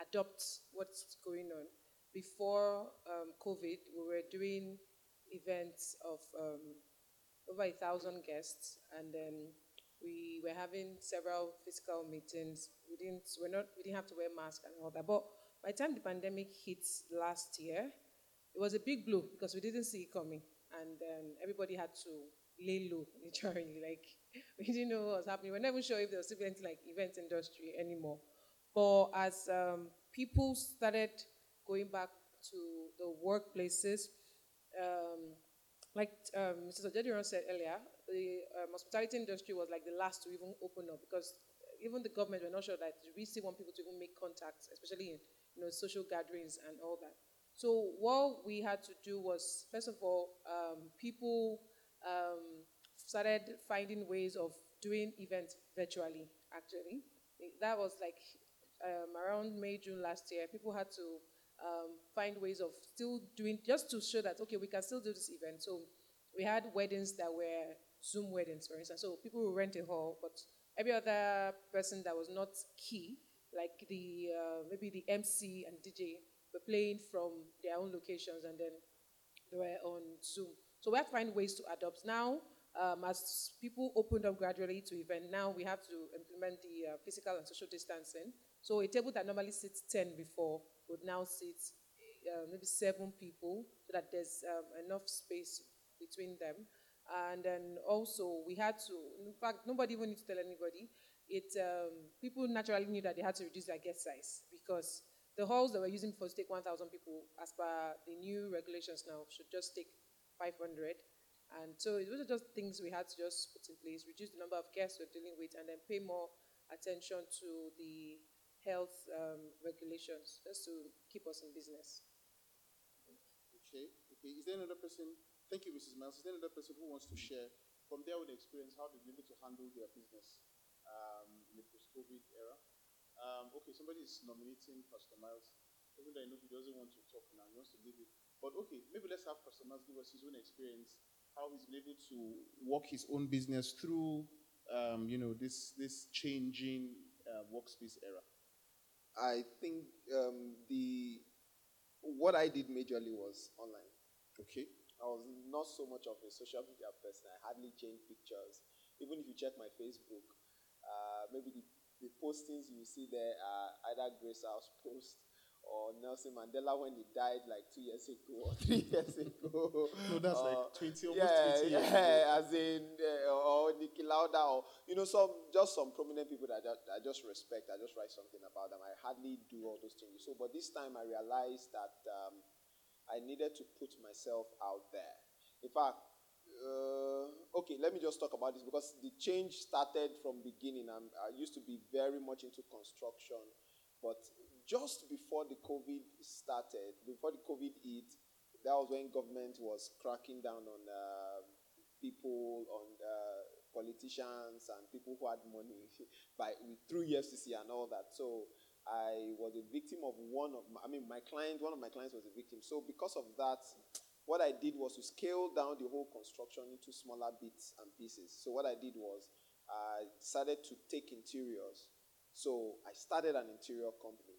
adopt what's going on. Before um, COVID, we were doing events of um, over a thousand guests, and then we were having several physical meetings. We didn't, we're not, we didn't have to wear masks and all that. But by the time the pandemic hit last year, it was a big blow because we didn't see it coming, and um, everybody had to lay low, literally. Like we didn't know what was happening. We're never sure if there was still anything like event industry anymore. But as um, people started going back to the workplaces. Um, like um, Missus Ojediran said earlier, the um, hospitality industry was like the last to even open up because even the government were not sure that we still want people to even make contacts, especially in you know social gatherings and all that. So what we had to do was, first of all, um, people um, started finding ways of doing events virtually. Actually, that was like um, around May, June last year. People had to. Um, find ways of still doing, just to show that, okay, we can still do this event. So we had weddings that were Zoom weddings, for instance. So people would rent a hall, but every other person that was not key, like the uh, maybe the M C and D J, were playing from their own locations, and then they were on Zoom. So we have to find ways to adopt. Now, um, as people opened up gradually to event, now we have to implement the uh, physical and social distancing. So a table that normally sits ten before would now sit uh, maybe seven people so that there's um, enough space between them. And then also we had to, in fact, nobody even needs to tell anybody. It um, people naturally knew that they had to reduce their guest size because the halls that were using for take one thousand people, as per the new regulations now, should just take five hundred. And so it was just things we had to just put in place, reduce the number of guests we're dealing with, and then pay more attention to the health um, regulations, just to keep us in business. Okay, okay. Is there another person? Thank you, Missus Miles. Is there another person who wants to share from their own experience how they've been able to handle their business um, in the post-COVID era? Um, okay, somebody is nominating Pastor Miles, even though I know he doesn't want to talk now, he wants to leave it. But okay, maybe let's have Pastor Miles give us his own experience, how he's been able to work his own business through, um, you know, this, this changing uh, workspace era. I think um, the what I did majorly was online. Okay. I was not so much of a social media person. I hardly changed pictures. Even if you check my Facebook, uh, maybe the, the postings you see there are either Grace House post or Nelson Mandela when he died like two years ago or three years ago. No, that's uh, like twenty, almost yeah, twenty years yeah, ago. As in, uh, or Niki Lauda, or, you know, some, just some prominent people that I just, I just respect, I just write something about them. I hardly do all those things. So, but this time I realized that um, I needed to put myself out there. In fact, uh, okay, let me just talk about this because the change started from beginning. I'm, I used to be very much into construction, but just before the COVID started, before the COVID hit, that was when government was cracking down on uh, people, on uh, politicians and people who had money by through E F C C and all that. So I was a victim of one of my, I mean, my client, one of my clients was a victim. So because of that, what I did was to scale down the whole construction into smaller bits and pieces. So what I did was I started to take interiors. So I started an interior company.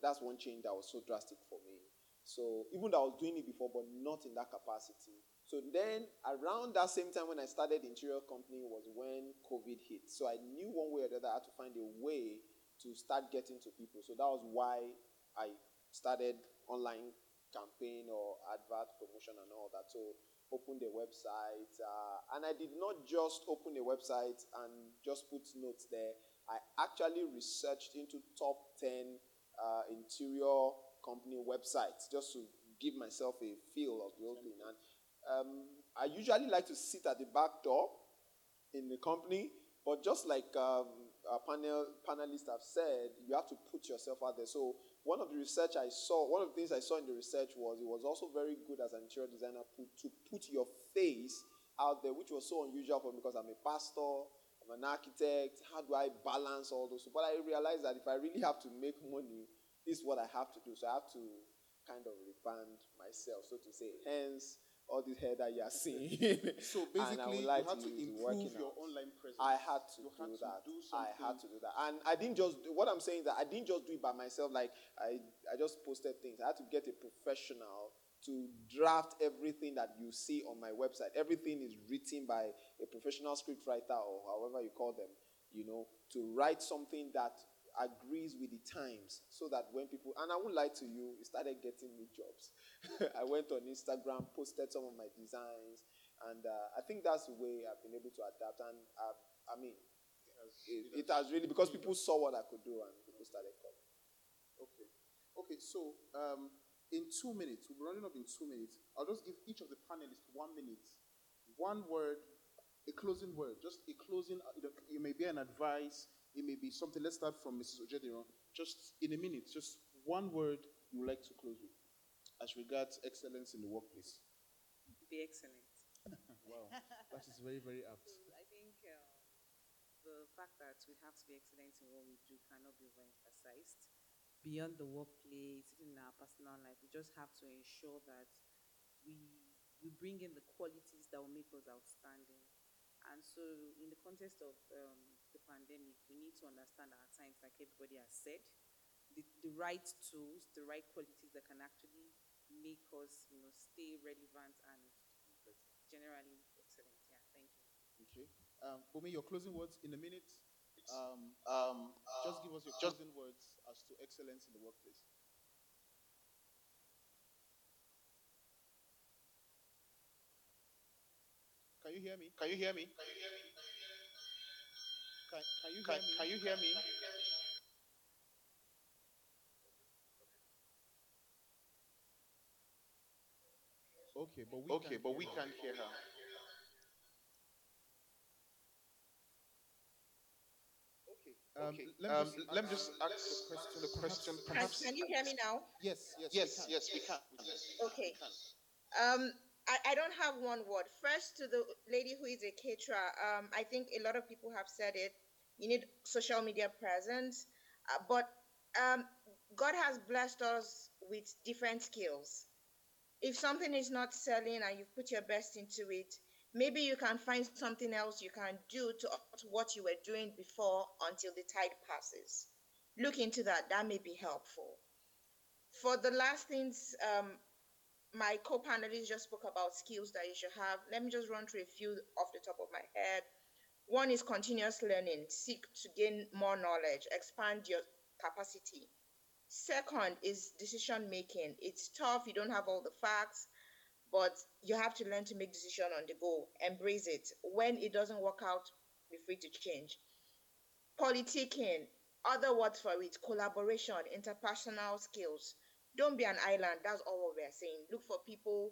That's one change that was so drastic for me. So even though I was doing it before, but not in that capacity. So then around that same time when I started the interior company was when COVID hit. So I knew one way or the other I had to find a way to start getting to people. So that was why I started online campaign or advert promotion and all that. So opened a website. Uh, and I did not just open a website and just put notes there. I actually researched into top ten uh, interior company websites just to give myself a feel of the whole thing. And um, I usually like to sit at the back door in the company, but just like um, our panel panelists have said, you have to put yourself out there. So one of the research I saw, one of the things I saw in the research was it was also very good as an interior designer put, to put your face out there, which was so unusual for me because I'm a pastor, I'm an architect. How do I balance all those? But I realized that if I really have to make money, this is what I have to do. So I have to kind of revamp myself, so to say. Hence, all this hair that you are seeing. So basically, you had to improve your online presence. I had to do that. I had to do that. And I didn't just, what I'm saying is that I didn't just do it by myself. Like, I, I just posted things. I had to get a professional to draft everything that you see on my website. Everything is written by a professional script writer or however you call them, you know, to write something that agrees with the times so that when people, and I won't lie to you, it started getting me jobs. I went on Instagram, posted some of my designs, and uh, I think that's the way I've been able to adapt. And uh, I mean, it, it has really, because people saw what I could do and people started coming. Okay. Okay, so um, in two minutes, we're running up in two minutes, I'll just give each of the panelists one minute, one word, a closing word, just a closing, it may be an advice, it may be something. Let's start from Missus Ojediran. Just in a minute, just one word you would like to close with as regards excellence in the workplace. Be excellent. Wow, that is very, very apt. So I think uh, the fact that we have to be excellent in what we do cannot be overemphasized. Beyond the workplace, even in our personal life, we just have to ensure that we, we bring in the qualities that will make us outstanding. And so in the context of um, the pandemic, we need to understand our times, like everybody has said, the, the right tools, the right qualities that can actually make us, you know, stay relevant and generally excellent. Yeah, thank you. Okay. Um, Bomi, your closing words in a minute. Um, um, uh, just give us your closing uh, words as to excellence in the workplace. Can you hear me? Can you hear me? Can you hear me? Can, can you hear me? Can you hear me? Okay, but we okay, but we can't hear her. Okay. Um, okay. Let me um, just, let me just ask the question. The question. Perhaps. Can you hear me now? Yes. Yes. Yes. Yes. We can. Okay. Um. I, I don't have one word. First, to the lady who is a caterer, um, I think a lot of people have said it. You need social media presence, uh, but um, God has blessed us with different skills. If something is not selling and you put your best into it, maybe you can find something else you can do to what you were doing before until the tide passes. Look into that. That may be helpful. For the last things, um, my co-panelists just spoke about skills that you should have. Let me just run through a few off the top of my head. One is continuous learning. Seek to gain more knowledge. Expand your capacity. Second is decision making. It's tough. You don't have all the facts, but you have to learn to make decisions on the go. Embrace it. When it doesn't work out, be free to change. Politicking. Other words for it. Collaboration. Interpersonal skills. Don't be an island. That's all what we are saying. Look for people.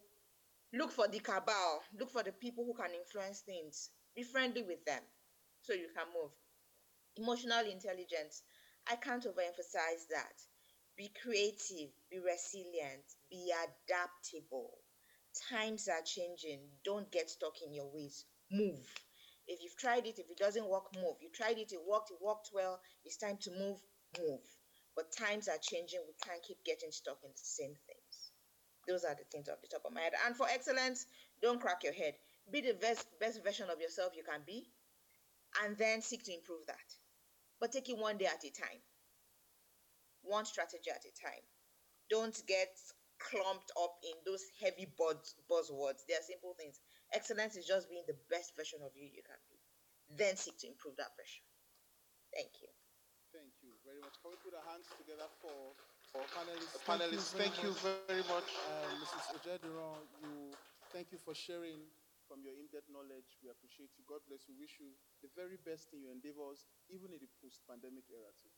Look for the cabal. Look for the people who can influence things. Be friendly with them so you can move. Emotional intelligence. I can't overemphasize that. Be creative. Be resilient. Be adaptable. Times are changing. Don't get stuck in your ways. Move. If you've tried it, if it doesn't work, move. You tried it, it worked, it worked well. It's time to move. Move. But times are changing. We can't keep getting stuck in the same things. Those are the things off the top of my head. And for excellence, don't crack your head. Be the best, best version of yourself you can be, and then seek to improve that. But take it one day at a time. One strategy at a time. Don't get clumped up in those heavy buzz, buzzwords. They are simple things. Excellence is just being the best version of you you can be. Then seek to improve that version. Thank you. Thank you very much. Can we put our hands together for, for panelists? panelists? Thank you very, thank much. You very much. Uh, Missus Ojediran, you, thank you for sharing from your in-depth knowledge. We appreciate you. God bless you. We wish you the very best in your endeavors, even in the post-pandemic era too.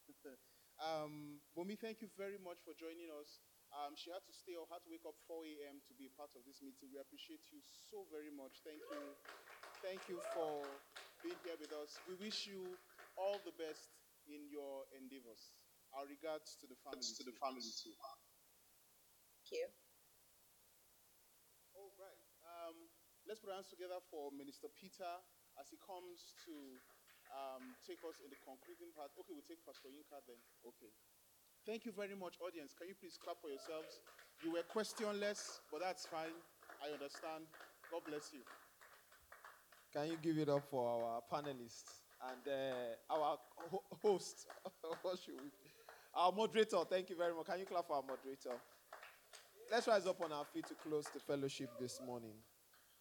um, Bomi, thank you very much for joining us. Um, she had to stay up, had to wake up four a m to be part of this meeting. We appreciate you so very much. Thank you. Thank you for being here with us. We wish you all the best in your endeavors. Our regards to the family. To the family too. Thank you. All right. Um, let's put our hands together for Minister Peter as he comes to um, take us in the concluding part. Okay, we'll take Pastor Yinka then. Okay. Thank you very much, audience. Can you please clap for yourselves? You were questionless, but that's fine. I understand. God bless you. Can you give it up for our panelists and uh, our ho host? What should we? Our moderator, thank you very much. Can you clap for our moderator? Let's rise up on our feet to close the fellowship this morning.